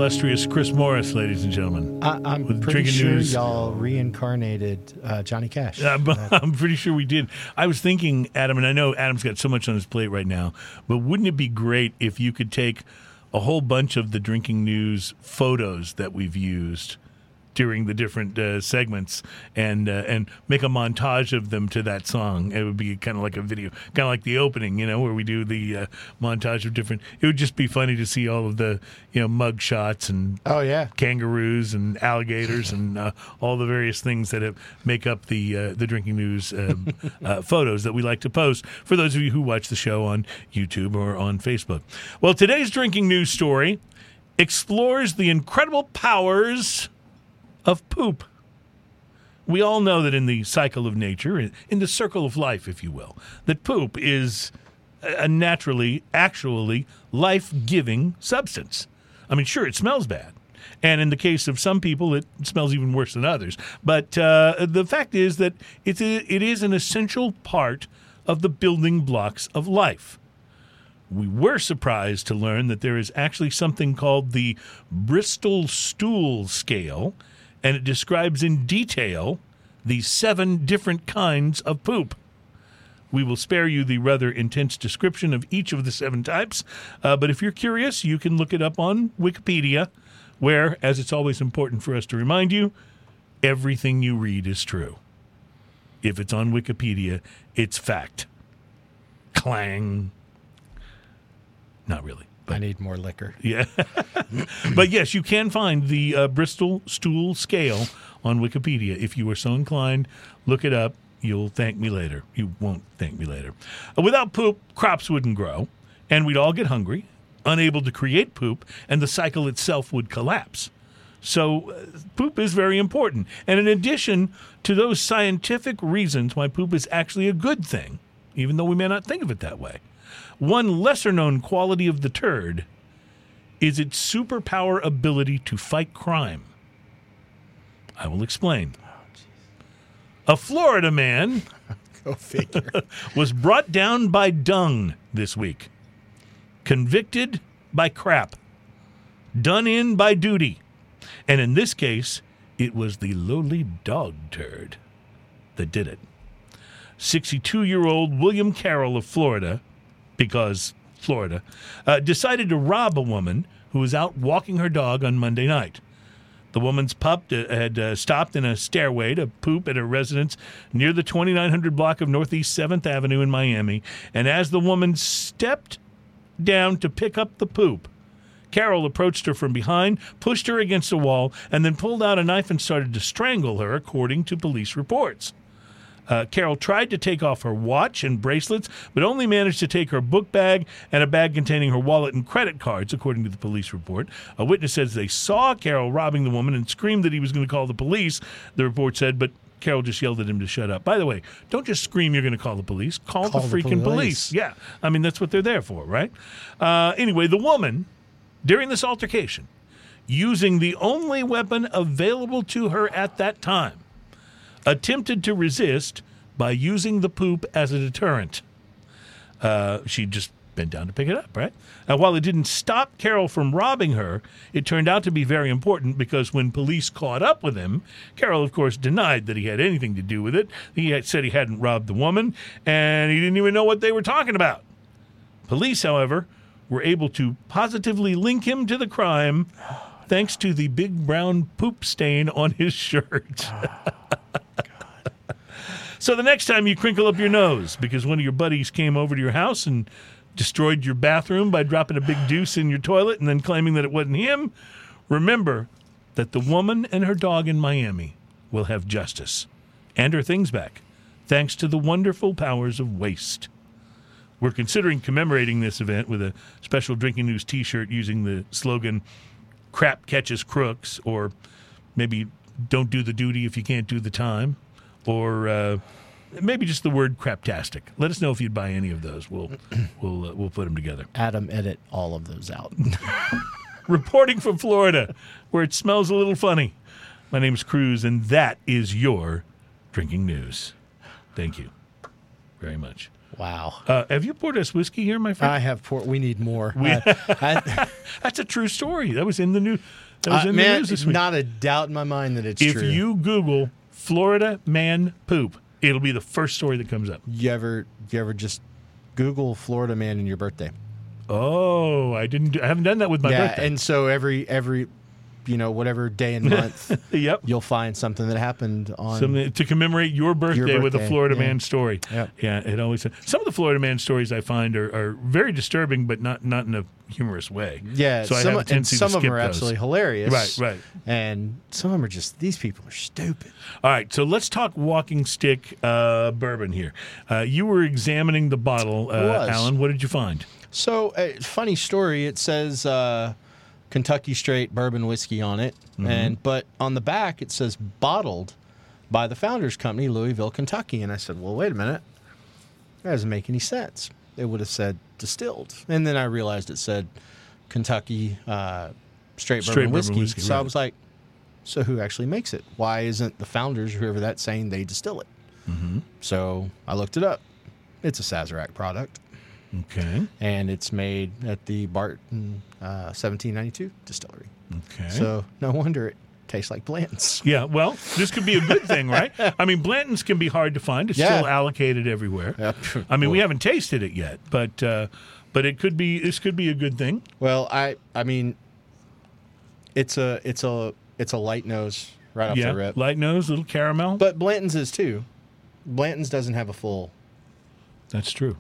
Illustrious Chris Morris, ladies and gentlemen. I'm pretty sure y'all reincarnated Johnny Cash. I'm pretty sure we did. I was thinking, Adam, and I know Adam's got so much on his plate right now, but wouldn't it be great if you could take a whole bunch of the Drinking News photos that we've used during the different segments and make a montage of them to that song? It would be kind of like a video, kind of like the opening, you know, where we do the montage of different. It would just be funny to see all of the, you know, mug shots and kangaroos and alligators and all the various things that make up the Drinking News photos that we like to post for those of you who watch the show on YouTube or on Facebook. Well, today's Drinking News story explores the incredible powers of poop. we all know that in the cycle of nature, in the circle of life, if you will, that poop is a naturally, actually life-giving substance. I mean, sure, it smells bad. And in the case of some people, it smells even worse than others. But the fact is that it is an essential part of the building blocks of life. We were surprised to learn that there is actually something called the Bristol Stool Scale, and it describes in detail the 7 different kinds of poop. We will spare you the rather intense description of each of the 7 types, but if you're curious, you can look it up on Wikipedia, where, as it's always important for us to remind you, everything you read is true. If it's on Wikipedia, it's fact. Clang. Not really. But I need more liquor. Yeah. But yes, you can find the Bristol Stool Scale on Wikipedia. If you are so inclined, look it up. You'll thank me later. You won't thank me later. Without poop, crops wouldn't grow, and we'd all get hungry, unable to create poop, and the cycle itself would collapse. So poop is very important. And in addition to those scientific reasons why poop is actually a good thing, even though we may not think of it that way, one lesser-known quality of the turd is its superpower ability to fight crime. I will explain. A Florida man Go figure. was brought down by dung this week. Convicted by crap, done in by duty, and in this case, it was the lowly dog turd that did it. 62-year-old William Carroll of Florida, because Florida, decided to rob a woman who was out walking her dog on Monday night. The woman's pup had stopped in a stairway to poop at her residence near the 2900 block of Northeast 7th Avenue in Miami, and as the woman stepped down to pick up the poop, Carol approached her from behind, pushed her against a wall, and then pulled out a knife and started to strangle her, according to police reports. Carol tried to take off her watch and bracelets, but only managed to take her book bag and a bag containing her wallet and credit cards, according to the police report. A witness says they saw Carol robbing the woman and screamed that he was going to call the police, the report said, but Carol just yelled at him to shut up. By the way, don't just scream you're going to call the police. Call the freaking police. Yeah. I mean, that's what they're there for, right? Anyway, the woman, during this altercation, using the only weapon available to her at that time, attempted to resist by using the poop as a deterrent. She just bent down to pick it up, right? And while it didn't stop Carol from robbing her, it turned out to be very important because when police caught up with him, Carol, of course, denied that he had anything to do with it. He had said he hadn't robbed the woman, and he didn't even know what they were talking about. Police, however, were able to positively link him to the crime thanks to the big brown poop stain on his shirt. So the next time you crinkle up your nose because one of your buddies came over to your house and destroyed your bathroom by dropping a big deuce in your toilet and then claiming that it wasn't him, remember that the woman and her dog in Miami will have justice and her things back, thanks to the wonderful powers of waste. We're considering commemorating this event with a special Drinking News T-shirt using the slogan, "Crap catches crooks," or maybe "Don't do the duty if you can't do the time," or maybe just the word "craptastic." Let us know if you'd buy any of those. We'll put them together. Adam, edit all of those out. Reporting from Florida, where it smells a little funny. My name is Cruz, and that is your Drinking News. Thank you very much. Wow. Have you poured us whiskey here, my friend? I have poured. We need more. That's a true story. That was in the news. That was in the news this week. Not a doubt in my mind that it's true. If you Google Florida man poop, it'll be the first story that comes up. You ever just Google Florida man and your birthday? Oh, I haven't done that with my birthday. Yeah, and so every whatever day and month, yep, you'll find something that happened on something to commemorate your birthday with a Florida man story. Yep. Yeah, it always some of the Florida man stories I find are very disturbing, but not in a humorous way. Yeah, so I have a tendency to skip those. Some of them are absolutely hilarious. Right. And some of them are just, these people are stupid. All right, so let's talk Walking Stick bourbon here. You were examining the bottle, Alan. What did you find? So, funny story. It says Kentucky straight bourbon whiskey on it, but on the back it says bottled by the Founders Company, Louisville, Kentucky. And I said, well, wait a minute. That doesn't make any sense. It would have said distilled. And then I realized it said Kentucky straight bourbon whiskey. So right. I was like, so who actually makes it? Why isn't the Founders, whoever that's saying, they distill it? Mm-hmm. So I looked it up. It's a Sazerac product. Okay. And it's made at the Barton 1792 distillery. Okay. So no wonder it tastes like Blanton's. Yeah, well, this could be a good thing, right? I mean, Blanton's can be hard to find. It's still allocated everywhere. Yeah. I mean, we haven't tasted it yet, but it could be. This could be a good thing. Well, I mean, it's a light nose right off the rip. Light nose, little caramel. But Blanton's is too. Blanton's doesn't have a full. That's true.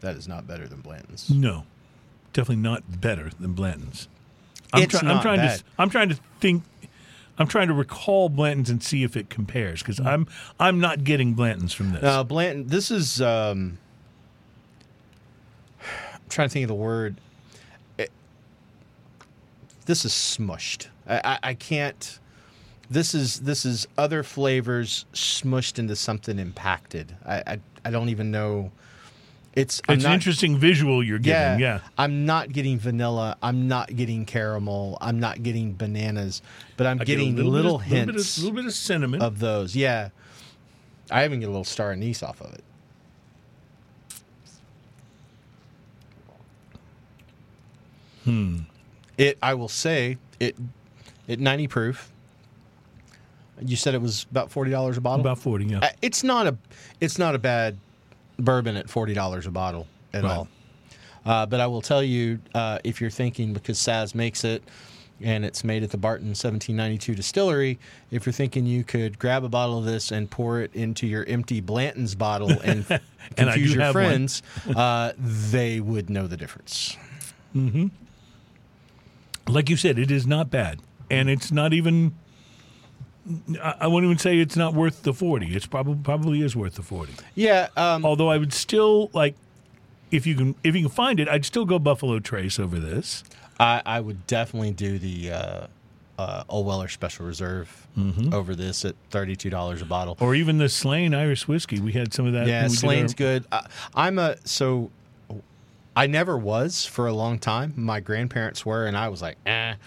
That is not better than Blanton's. No. Definitely not better than Blanton's. I'm trying to recall Blanton's and see if it compares, because I'm not getting Blanton's from this. No, Blanton. This is. I'm trying to think of the word. This is smushed. I can't. This is other flavors smushed into something impacted. I don't even know. It's an interesting visual you're getting, yeah. I'm not getting vanilla. I'm not getting caramel. I'm not getting bananas. But I'm getting little hints. A little bit of cinnamon. Of those, yeah. I even get a little star anise off of it. I will say, it at 90 proof, you said it was about $40 a bottle? About 40, yeah. It's not a bad bourbon at $40 a bottle at all. But I will tell you, if you're thinking, because Saz makes it and it's made at the Barton 1792 distillery, if you're thinking you could grab a bottle of this and pour it into your empty Blanton's bottle and confuse your friends, they would know the difference. Mm-hmm. Like you said, it is not bad. And it's not even... I wouldn't even say it's not worth the 40. It's probably is worth the 40. Yeah. Although I would still like, if you can find it, I'd still go Buffalo Trace over this. I would definitely do the Old Weller Special Reserve over this at $32 a bottle, or even the Slane Irish whiskey. We had some of that. Yeah, Slane's good. I never was for a long time. My grandparents were, and I was like,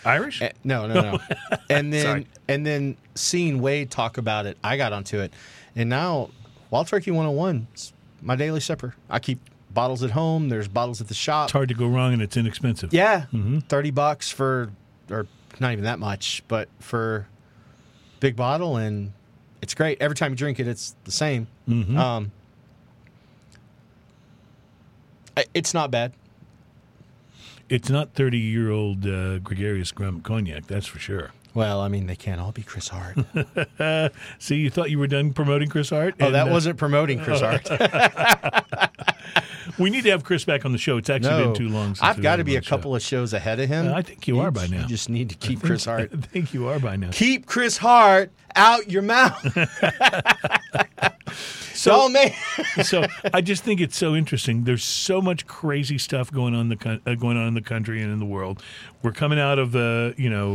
Irish? No. And then seeing Wade talk about it, I got onto it. And now, Wild Turkey 101 is my daily supper. I keep bottles at home. There's bottles at the shop. It's hard to go wrong, and it's inexpensive. Yeah. Mm-hmm. $30 for, or not even that much, but for big bottle, and it's great. Every time you drink it, it's the same. Mm-hmm. It's not bad. It's not 30-year-old Gregarious Grump Cognac, that's for sure. Well, I mean, they can't all be Chris Hart. See, you thought you were done promoting Chris Hart? Oh, that wasn't promoting Chris Hart. We need to have Chris back on the show. It's actually been too long since I've got to be a couple of shows ahead of him. I think you are by now. You just need to keep Chris Hart. I think you are by now. Keep Chris Hart out your mouth. So I just think it's so interesting. There's so much crazy stuff going on in the country and in the world. We're coming out of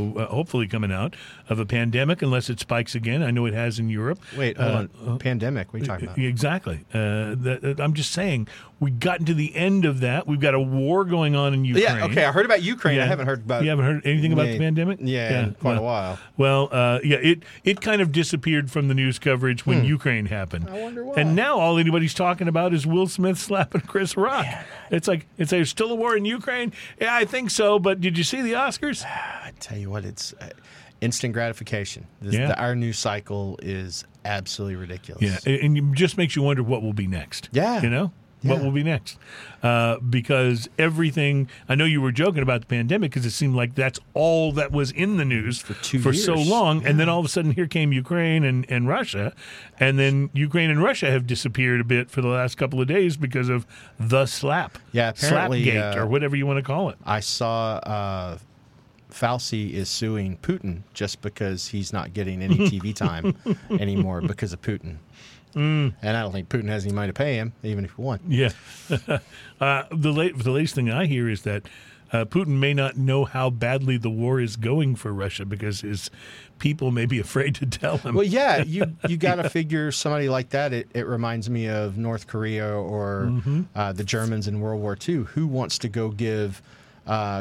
hopefully coming out of a pandemic, unless it spikes again. I know it has in Europe. Wait, hold on. Pandemic? What are you talking about? Exactly. I'm just saying we gotten to the end of that. We've got a war going on in Ukraine. Yeah. Okay. I heard about Ukraine. Yeah. I haven't heard about. You haven't heard anything about the pandemic? Yeah. In quite a while. Well, It kind of disappeared from the news coverage when Ukraine happened. I wonder why. And now all anybody's talking about is Will Smith slapping Chris Rock. Yeah. It's there's still a war in Ukraine. Yeah, I think so. But did you see the Oscars? I tell you what, it's instant gratification. Our news cycle is absolutely ridiculous. Yeah, and it just makes you wonder what will be next. Yeah, you know. Yeah. What will be next? Because everything... I know you were joking about the pandemic because it seemed like that's all that was in the news for so long. Yeah. And then all of a sudden here came Ukraine and Russia. And then Ukraine and Russia have disappeared a bit for the last couple of days because of the slap. Yeah, apparently... Slapgate, or whatever you want to call it. I saw Fauci is suing Putin just because he's not getting any TV time anymore because of Putin. Mm. And I don't think Putin has any money to pay him, even if he won. Yeah. The latest thing I hear is that Putin may not know how badly the war is going for Russia because his people may be afraid to tell him. Well, yeah, you got to figure somebody like that. It reminds me of North Korea or the Germans in World War II. Who wants to go give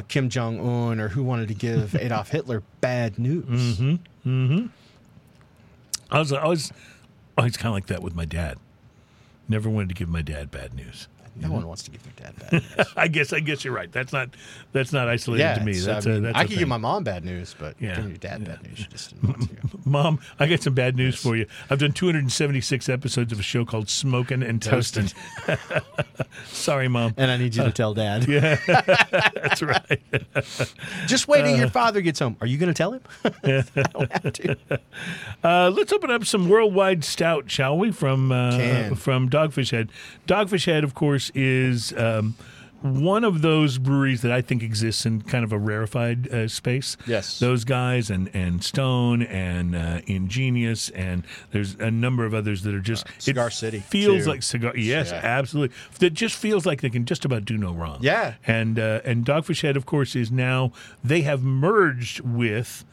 Kim Jong-un or who wanted to give Adolf Hitler bad news? I was kind of like that with my dad. Never wanted to give my dad bad news. No one wants to give their dad bad news. I guess you're right. That's not isolated to me. I can give my mom bad news, but giving your dad bad news, you just didn't want to. Mom, I got some bad news for you. I've done 276 episodes of a show called Smokin' and Toastin'. Sorry, Mom. And I need you to tell Dad. Yeah, that's right. Just wait till your father gets home. Are you going to tell him? I don't have to. Let's open up some worldwide stout, shall we? From Dogfish Head. Dogfish Head, of course, is one of those breweries that I think exists in kind of a rarefied space. Yes. Those guys and Stone and Ingenious, and there's a number of others that are just... Cigar City. Feels too. Like Cigar... Yes, yeah. Absolutely. That just feels like they can just about do no wrong. Yeah. And Dogfish Head, of course, is now... They have merged with...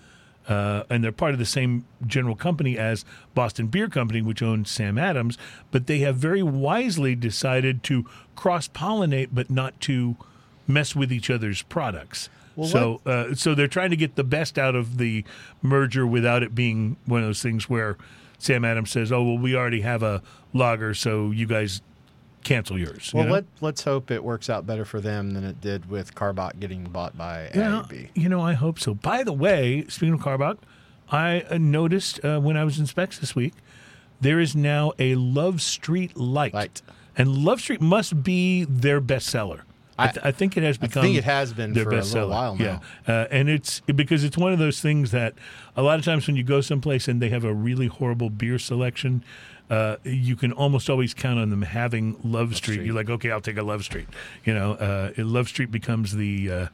and they're part of the same general company as Boston Beer Company, which owns Sam Adams, but they have very wisely decided to cross-pollinate but not to mess with each other's products. Well, so they're trying to get the best out of the merger without it being one of those things where Sam Adams says, oh, well, we already have a lager, so you guys cancel yours. Well, you know? Let's hope it works out better for them than it did with Karbach getting bought by AIB. You know, I hope so. By the way, speaking of Karbach, I noticed when I was in Specs this week, there is now a Love Street Light. And Love Street must be their bestseller. I think it has become. I think it has been for a little while now. Yeah. And it's because it's one of those things that a lot of times when you go someplace and they have a really horrible beer selection, you can almost always count on them having Love Street. You're like, okay, I'll take a Love Street. You know, Love Street becomes the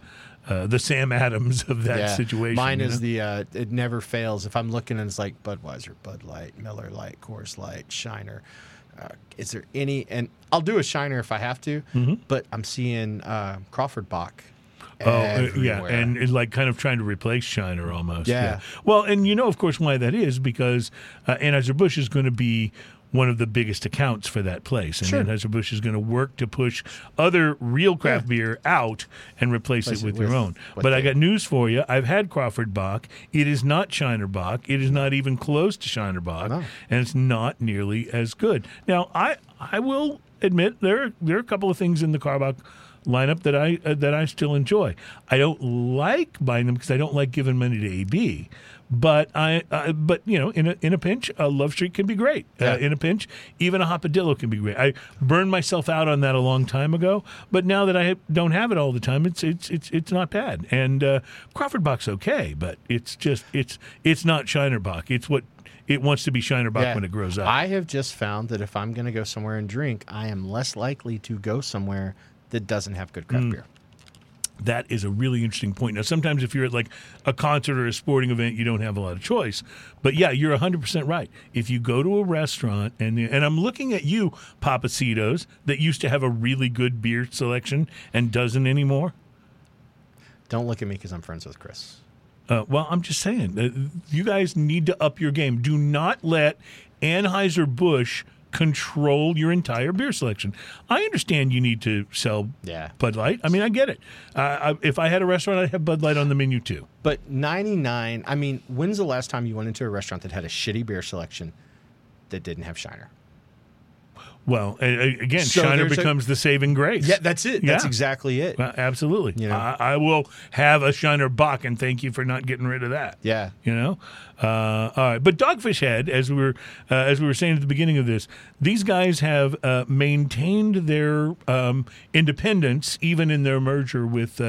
Sam Adams of that situation. Mine is the it never fails. If I'm looking and it's like Budweiser, Bud Light, Miller Lite, Coors Light, Shiner. Is there any? And I'll do a Shiner if I have to, but I'm seeing Crawford Bock. Everywhere. And it's like kind of trying to replace Shiner almost. Yeah. Well, and you know, of course, why that is because Anheuser-Busch is going to be one of the biggest accounts for that place. And Anheuser-Busch is going to work to push other real craft beer out and replace it with your own. But I got news for you. I've had Crawford Bock. It is not Shiner Bock. It is not even close to Shiner Bock. No. And it's not nearly as good. Now, I will admit there are a couple of things in the Karbach lineup that I still enjoy. I don't like buying them because I don't like giving money to AB. But but you know, in a pinch, a Love Street can be great. Yeah. In a pinch, even a Hopadillo can be great. I burned myself out on that a long time ago, but now that I don't have it all the time, it's not bad. And Crawford Bock's okay, but it's just it's not Shiner Bock. It's what it wants to be Shiner Bock when it grows up. I have just found that if I'm going to go somewhere and drink, I am less likely to go somewhere that doesn't have good craft beer. That is a really interesting point. Now, sometimes if you're at like a concert or a sporting event, you don't have a lot of choice. But yeah, you're 100% right. If you go to a restaurant, and I'm looking at you, Papacitos, that used to have a really good beer selection and doesn't anymore. Don't look at me because I'm friends with Chris. Well, I'm just saying, you guys need to up your game. Do not let Anheuser-Busch control your entire beer selection. I understand you need to sell Bud Light. I mean, I get it. If I had a restaurant, I'd have Bud Light on the menu too. But 99, I mean, when's the last time you went into a restaurant that had a shitty beer selection that didn't have Shiner? Well, again, so Shiner becomes the saving grace. Yeah, that's it. Yeah. That's exactly it. Well, absolutely. You know? I will have a Shiner Bock, and thank you for not getting rid of that. Yeah. You know? All right. But Dogfish Head, as we were saying at the beginning of this, these guys have maintained their independence even in their merger with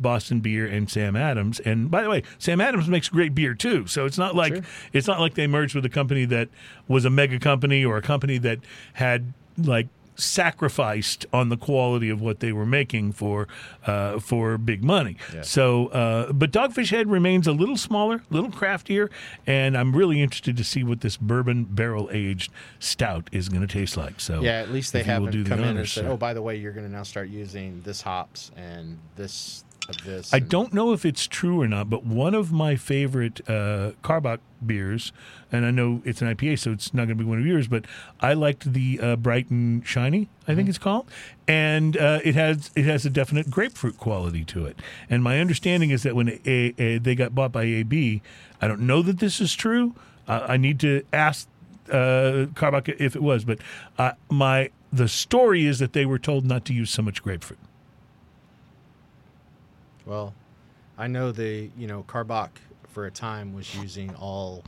Boston Beer and Sam Adams. And by the way, Sam Adams makes great beer too. So it's not like it's not like they merged with a company that was a mega company or a company that had like sacrificed on the quality of what they were making for big money. Yeah. So, but Dogfish Head remains a little smaller, a little craftier, and I'm really interested to see what this bourbon barrel aged stout is going to taste like. So, yeah, at least they haven't come in and said, "Oh, by the way, you're going to now start using this hops and this." I don't know if it's true or not, but one of my favorite Karbach beers, and I know it's an IPA, so it's not going to be one of yours, but I liked the Bright and Shiny, I think it's called, and it has a definite grapefruit quality to it. And my understanding is that when they got bought by AB, I don't know that this is true. I need to ask Karbach if it was, but the story is that they were told not to use so much grapefruit. Well, I know Karbach for a time was using all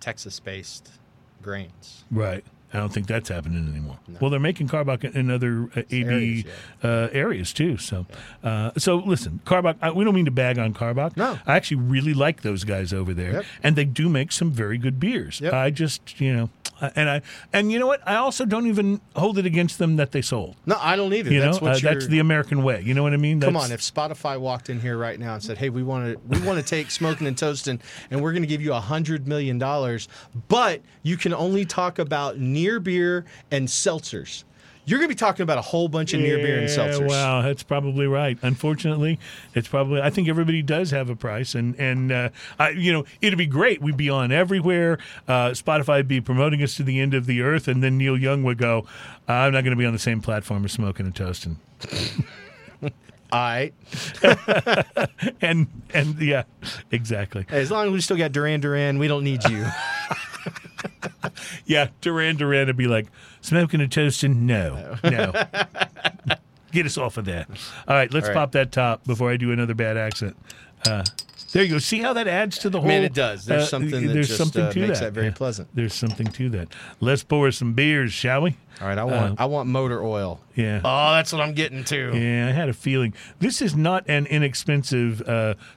Texas-based grains. Right. I don't think that's happening anymore. No. Well, they're making Karbach in other AB areas too. So, so listen, Karbach. We don't mean to bag on Karbach. No, I actually really like those guys over there, and they do make some very good beers. Yep. I just, and you know what? I also don't even hold it against them that they sold. No, I don't either. That's the American way. You know what I mean? Come on, if Spotify walked in here right now and said, "Hey, we want to take Smokin' and Toastin', and we're going to give you $100 million, but you can only talk about near beer and seltzers." You're going to be talking about a whole bunch of near beer and seltzers. Wow, that's probably right. Unfortunately, it's probably. I think everybody does have a price, and it'd be great. We'd be on everywhere. Spotify'd be promoting us to the end of the earth, and then Neil Young would go, "I'm not going to be on the same platform as Smokin' and Toastin'." All right. and yeah, exactly. As long as we still got Duran Duran, we don't need you. Yeah, Duran Duran would be like, "Smokin' and Toastin', no. Get us off of that." All right, let's pop that top before I do another bad accent. There you go. See how that adds to the whole... Man, it does. There's something that makes that very pleasant. There's something to that. Let's pour some beers, shall we? All right, I want motor oil. Yeah. Oh, that's what I'm getting to. Yeah, I had a feeling. This is not an inexpensive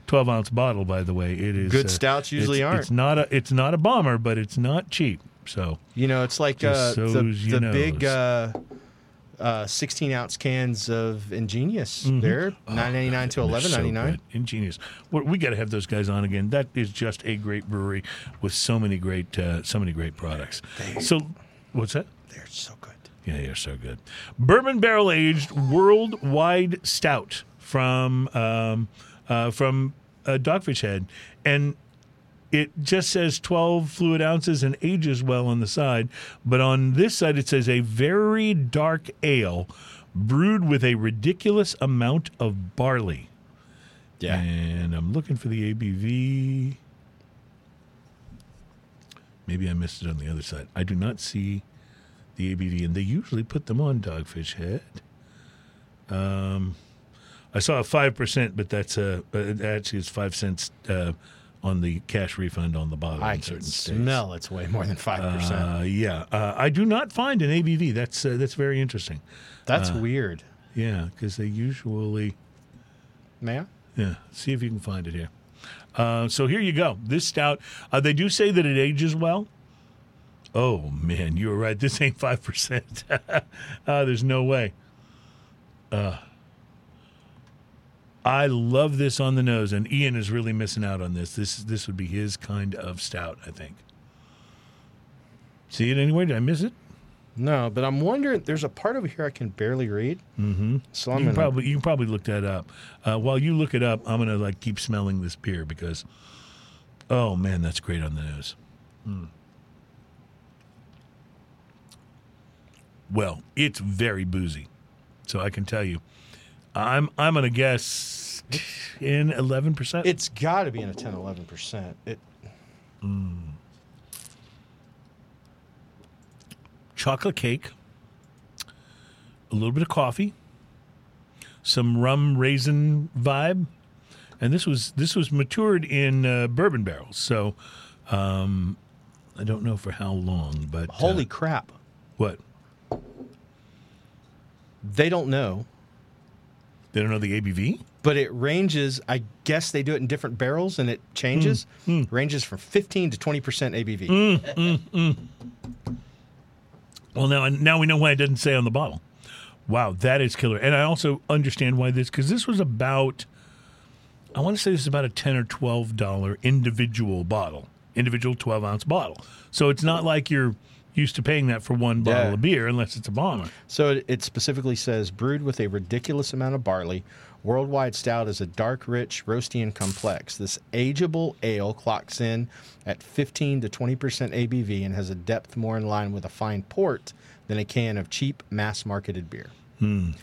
12-ounce bottle, by the way. It is. Good stouts usually aren't. It's not a bomber, but it's not cheap. So it's like the big 16-ounce cans of Ingenious. Mm-hmm. They're $9.99 to $11.99. So Ingenious. We got to have those guys on again. That is just a great brewery with so many great products. What's that? They're so good. Yeah, they're so good. Bourbon barrel aged worldwide stout from Dogfish Head, and it just says 12 fluid ounces and ages well on the side, but on this side it says a very dark ale brewed with a ridiculous amount of barley. Yeah. And I'm looking for the ABV. Maybe I missed it on the other side. I do not see the ABV, and they usually put them on Dogfish Head. I saw a 5%, but that's actually it's 5 cents on the cash refund on the bottom. I can smell it's way more than 5%. I do not find an ABV. That's very interesting. That's weird. Yeah, because they usually... May I? Yeah, see if you can find it here. So here you go. This stout, they do say that it ages well. Oh, man, you were right. This ain't 5%. There's no way. I love this on the nose, and Ian is really missing out on this. This would be his kind of stout, I think. See it anywhere? Did I miss it? No, but I'm wondering. There's a part over here I can barely read. Mm-hmm. So you can probably look that up. While you look it up, I'm gonna keep smelling this beer because, oh man, that's great on the nose. Mm. Well, it's very boozy, so I can tell you. I'm going to guess in 11%. It's got to be in a 10, 11%. Chocolate cake, a little bit of coffee, some rum raisin vibe, and this was matured in bourbon barrels. So I don't know for how long, but holy crap! What? They don't know. They don't know the ABV? But it ranges, I guess they do it in different barrels, and it changes. Ranges from 15 to 20% ABV. Well, now we know why it doesn't say on the bottle. Wow, that is killer. And I also understand why this, because this was about, I want to say this is about a $10 or $12 individual bottle, individual 12-ounce bottle. So it's not like you're used to paying that for one bottle of beer unless it's a bomber. So it specifically says, brewed with a ridiculous amount of barley, Worldwide Stout is a dark, rich, roasty, and complex. This ageable ale clocks in at 15 to 20% ABV and has a depth more in line with a fine port than a can of cheap, mass-marketed beer.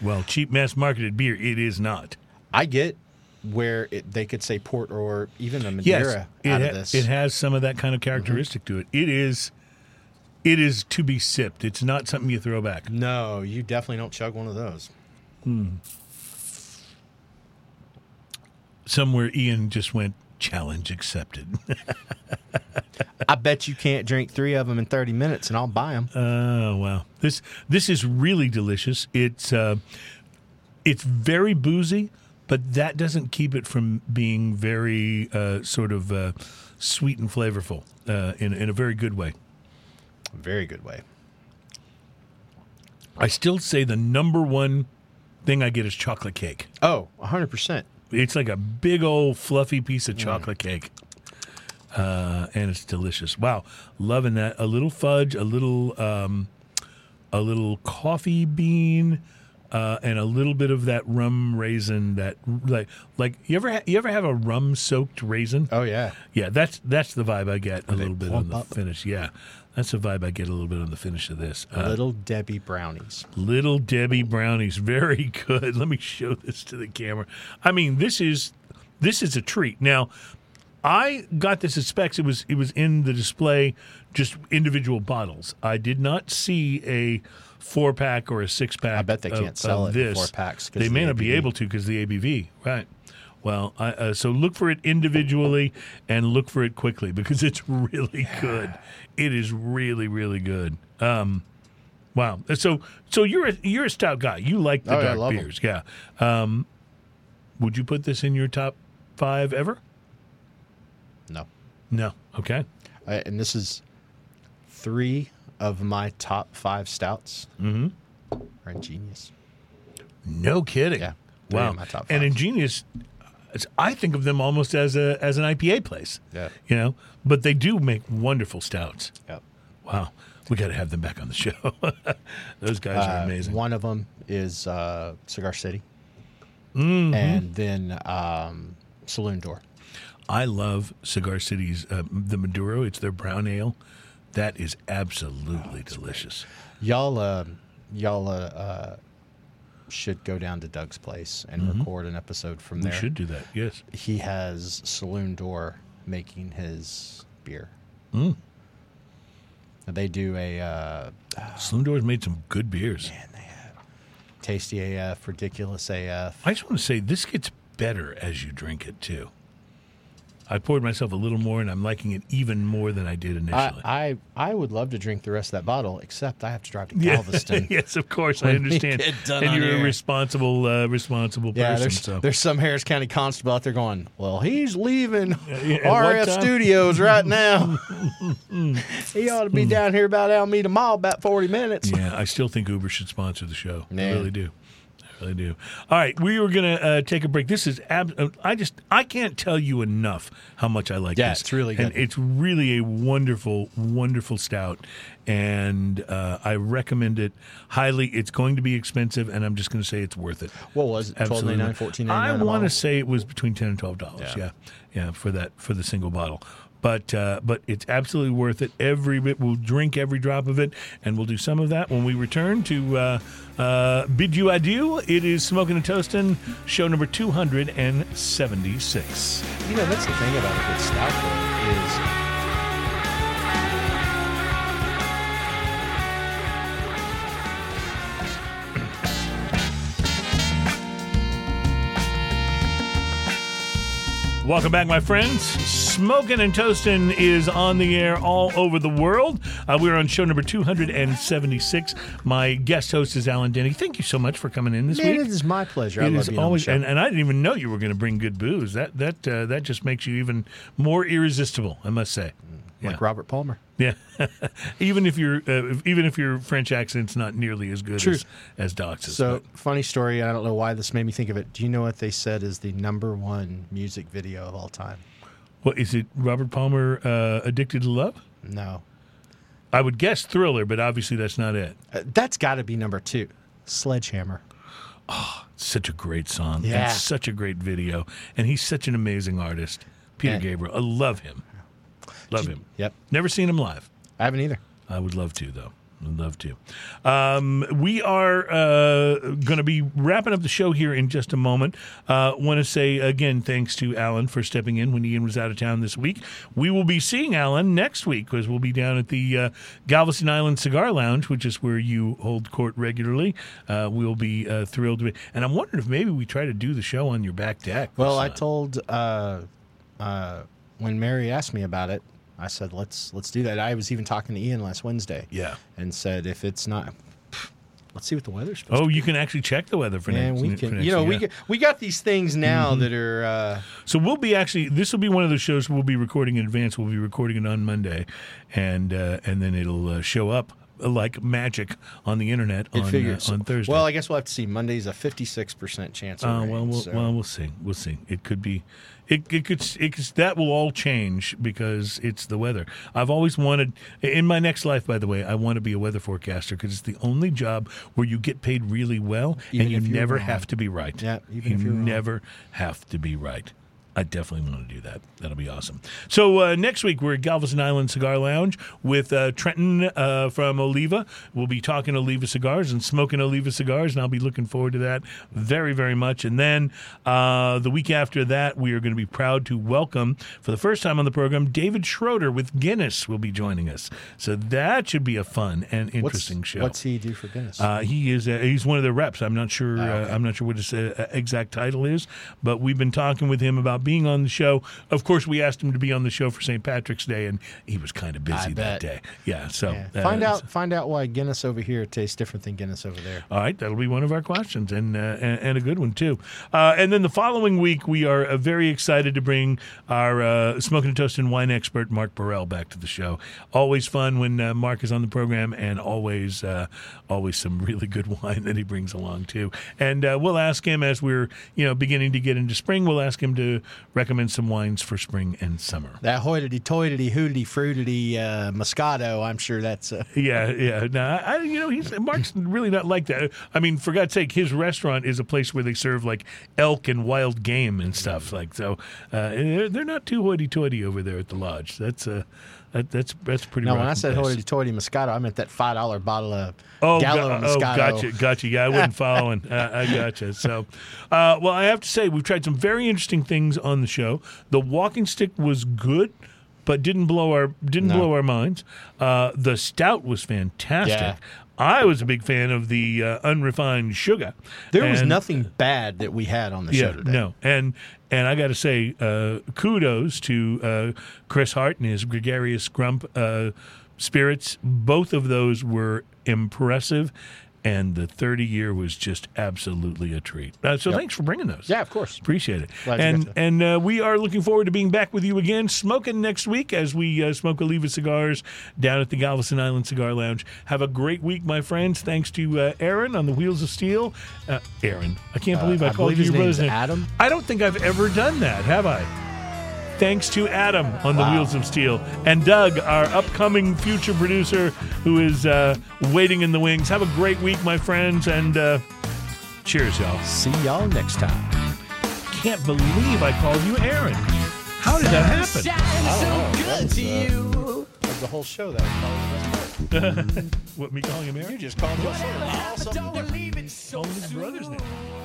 Well, cheap, mass-marketed beer, it is not. I get where they could say port or even a Madeira of this. It has some of that kind of characteristic to it. It is to be sipped. It's not something you throw back. No, you definitely don't chug one of those. Somewhere Ian just went, challenge accepted. I bet you can't drink three of them in 30 minutes, and I'll buy them. Oh, wow. This is really delicious. It's very boozy, but that doesn't keep it from being very sort of sweet and flavorful in a very good way. Very good way. I still say the number one thing I get is chocolate cake. Oh, 100%. It's like a big old fluffy piece of chocolate cake, and it's delicious. Wow, loving that. A little fudge, a little coffee bean, and a little bit of that rum raisin. That like you ever have a rum soaked raisin? Oh yeah. That's the vibe I get a little bit on the finish. Yeah, that's the vibe I get a little bit on the finish of this. Little Debbie brownies. Little Debbie brownies. Very good. Let me show this to the camera. I mean, this is a treat. Now, I got this at Specs. It was in the display, just individual bottles. I did not see a 4-pack or a 6-pack. I bet they can't sell it in 4-packs. They may not be able to because of the ABV. Right. Well, so look for it individually and look for it quickly because it's really good. It is really, really good. Wow. So you're a stout guy. You like the dark beers. Them. Yeah. Would you put this in your top 5 ever? No. Okay. And this is 3 of my top 5 stouts. Mm-hmm. Are ingenious. No kidding. Yeah. Wow. Of my top 5. And ingenious. I think of them almost as an IPA place. Yeah. You know, but they do make wonderful stouts. Yep. Wow. We got to have them back on the show. Those guys are amazing. One of them is Cigar City. Mm-hmm. And then Saloon Door. I love Cigar City's the Maduro. It's their brown ale. That is absolutely delicious. Great. Y'all should go down to Doug's place and record an episode from there. We should do that, yes. He has Saloon Door making his beer. Mm. They do a... Saloon Door's made some good beers. Man, they have tasty AF, ridiculous AF. I just want to say, this gets better as you drink it, too. I poured myself a little more, and I'm liking it even more than I did initially. I would love to drink the rest of that bottle, except I have to drive to Galveston. Yes, of course, I understand. And you're a responsible person. There's some Harris County constable out there going, well, he's leaving RF Studios right now. He ought to be down here about Alameda Mall about 40 minutes. Yeah, I still think Uber should sponsor the show. Nah. I really do. All right, we were going to take a break. This is I can't tell you enough how much I like this. It's really good. And it's really a wonderful, wonderful stout, and I recommend it highly. It's going to be expensive, and I'm just going to say it's worth it. What was it? $12.99, $14.99? I want to say it was between $10 and $12. Yeah, for the single bottle. But it's absolutely worth it. Every bit. We'll drink every drop of it, and we'll do some of that when we return to bid you adieu. It is Smokin' and Toastin', show number 276. You know, that's the thing about a good stout is... Welcome back, my friends. Smokin' and Toastin' is on the air all over the world. We're on show number 276. My guest host is Alan Denny. Thank you so much for coming in this week. It is my pleasure. It I love is always, and I didn't even know you were going to bring good booze. That just makes you even more irresistible, I must say. Like Robert Palmer. Yeah, even if your French accent's not nearly as good as Doc's. So, funny story, and I don't know why this made me think of it. Do you know what they said is the #1 music video of all time? What is it? Robert Palmer, "Addicted to Love"? No, I would guess Thriller, but obviously that's not it. That's got to be #2, "Sledgehammer." Oh, such a great song and such a great video, and he's such an amazing artist, Peter Gabriel. I love him. Love him. Yep. Never seen him live. I haven't either. I would love to, though. I'd love to. We are going to be wrapping up the show here in just a moment. Want to say, again, thanks to Alan for stepping in when Ian was out of town this week. We will be seeing Alan next week because we'll be down at the Galveston Island Cigar Lounge, which is where you hold court regularly. We'll be thrilled to be. And I'm wondering if maybe we try to do the show on your back deck. Well, I told when Mary asked me about it, I said, let's do that. I was even talking to Ian last Wednesday. Yeah. And said, if it's not, let's see what the weather's supposed to be. Oh, you can actually check the weather for next week. We got these things now that are. So we'll be this will be one of those shows we'll be recording in advance. We'll be recording it on Monday, and then it'll show up like magic on the internet on Thursday. Well, I guess we'll have to see. Monday's a 56% chance. We'll see. We'll see. It could be. It could that will all change because it's the weather. I've always wanted, in my next life, by the way, I want to be a weather forecaster because it's the only job where you get paid really well even and you never have to be right. Yeah, have to be right. I definitely want to do that. That'll be awesome. So next week, we're at Galveston Island Cigar Lounge with Trenton from Oliva. We'll be talking Oliva cigars and smoking Oliva cigars, and I'll be looking forward to that very, very much. And then the week after that, we are going to be proud to welcome, for the first time on the program, David Schroeder with Guinness will be joining us. So that should be a fun and interesting show. What's he do for Guinness? He's one of their reps. I'm not sure. I'm not sure what his exact title is, but we've been talking with him about being on the show. Of course, we asked him to be on the show for St. Patrick's Day, and he was kind of busy that day. Yeah, so find out why Guinness over here tastes different than Guinness over there. All right, that'll be one of our questions, and a good one too. And then the following week, we are very excited to bring our Smokin' and Toastin' wine expert Mark Burrell back to the show. Always fun when Mark is on the program, and always some really good wine that he brings along too. And we'll ask him as we're beginning to get into spring. We'll ask him to recommend some wines for spring and summer. That hoity-toity, hootity-fruity Moscato, I'm sure that's Yeah. No, Mark's really not like that. I mean, for God's sake, his restaurant is a place where they serve, like, elk and wild game and stuff. Like, so they're not too hoity-toity over there at the lodge. That's pretty. No, when I said hoity-toity Moscato, I meant that $5 bottle of gallon Moscato. Oh, gotcha. Yeah, I wasn't following. I gotcha. So, well, I have to say we've tried some very interesting things on the show. The walking stick was good, but didn't blow our minds. The stout was fantastic. Yeah. I was a big fan of the unrefined sugar. There was nothing bad that we had on the show today. No, and I got to say, kudos to Chris Hart and his Gregarious Grump spirits. Both of those were impressive, and the 30-year was just absolutely a treat. So thanks for bringing those. Yeah, of course. Appreciate it. Glad you got to. And we are looking forward to being back with you again, smoking next week as we smoke Oliva cigars down at the Galveston Island Cigar Lounge. Have a great week, my friends. Thanks to Aaron on the Wheels of Steel. Aaron, I can't believe I called you your brother's name. Adam? I don't think I've ever done that, have I? Thanks to Adam on the Wheels of Steel and Doug, our upcoming future producer who is waiting in the wings. Have a great week, my friends, and cheers, y'all. See y'all next time. Can't believe I called you Aaron. How did that happen? I don't know. That was the whole show that was called. What, me calling him Aaron? You just called him Aaron. Don't leave it so soon. His brother's name.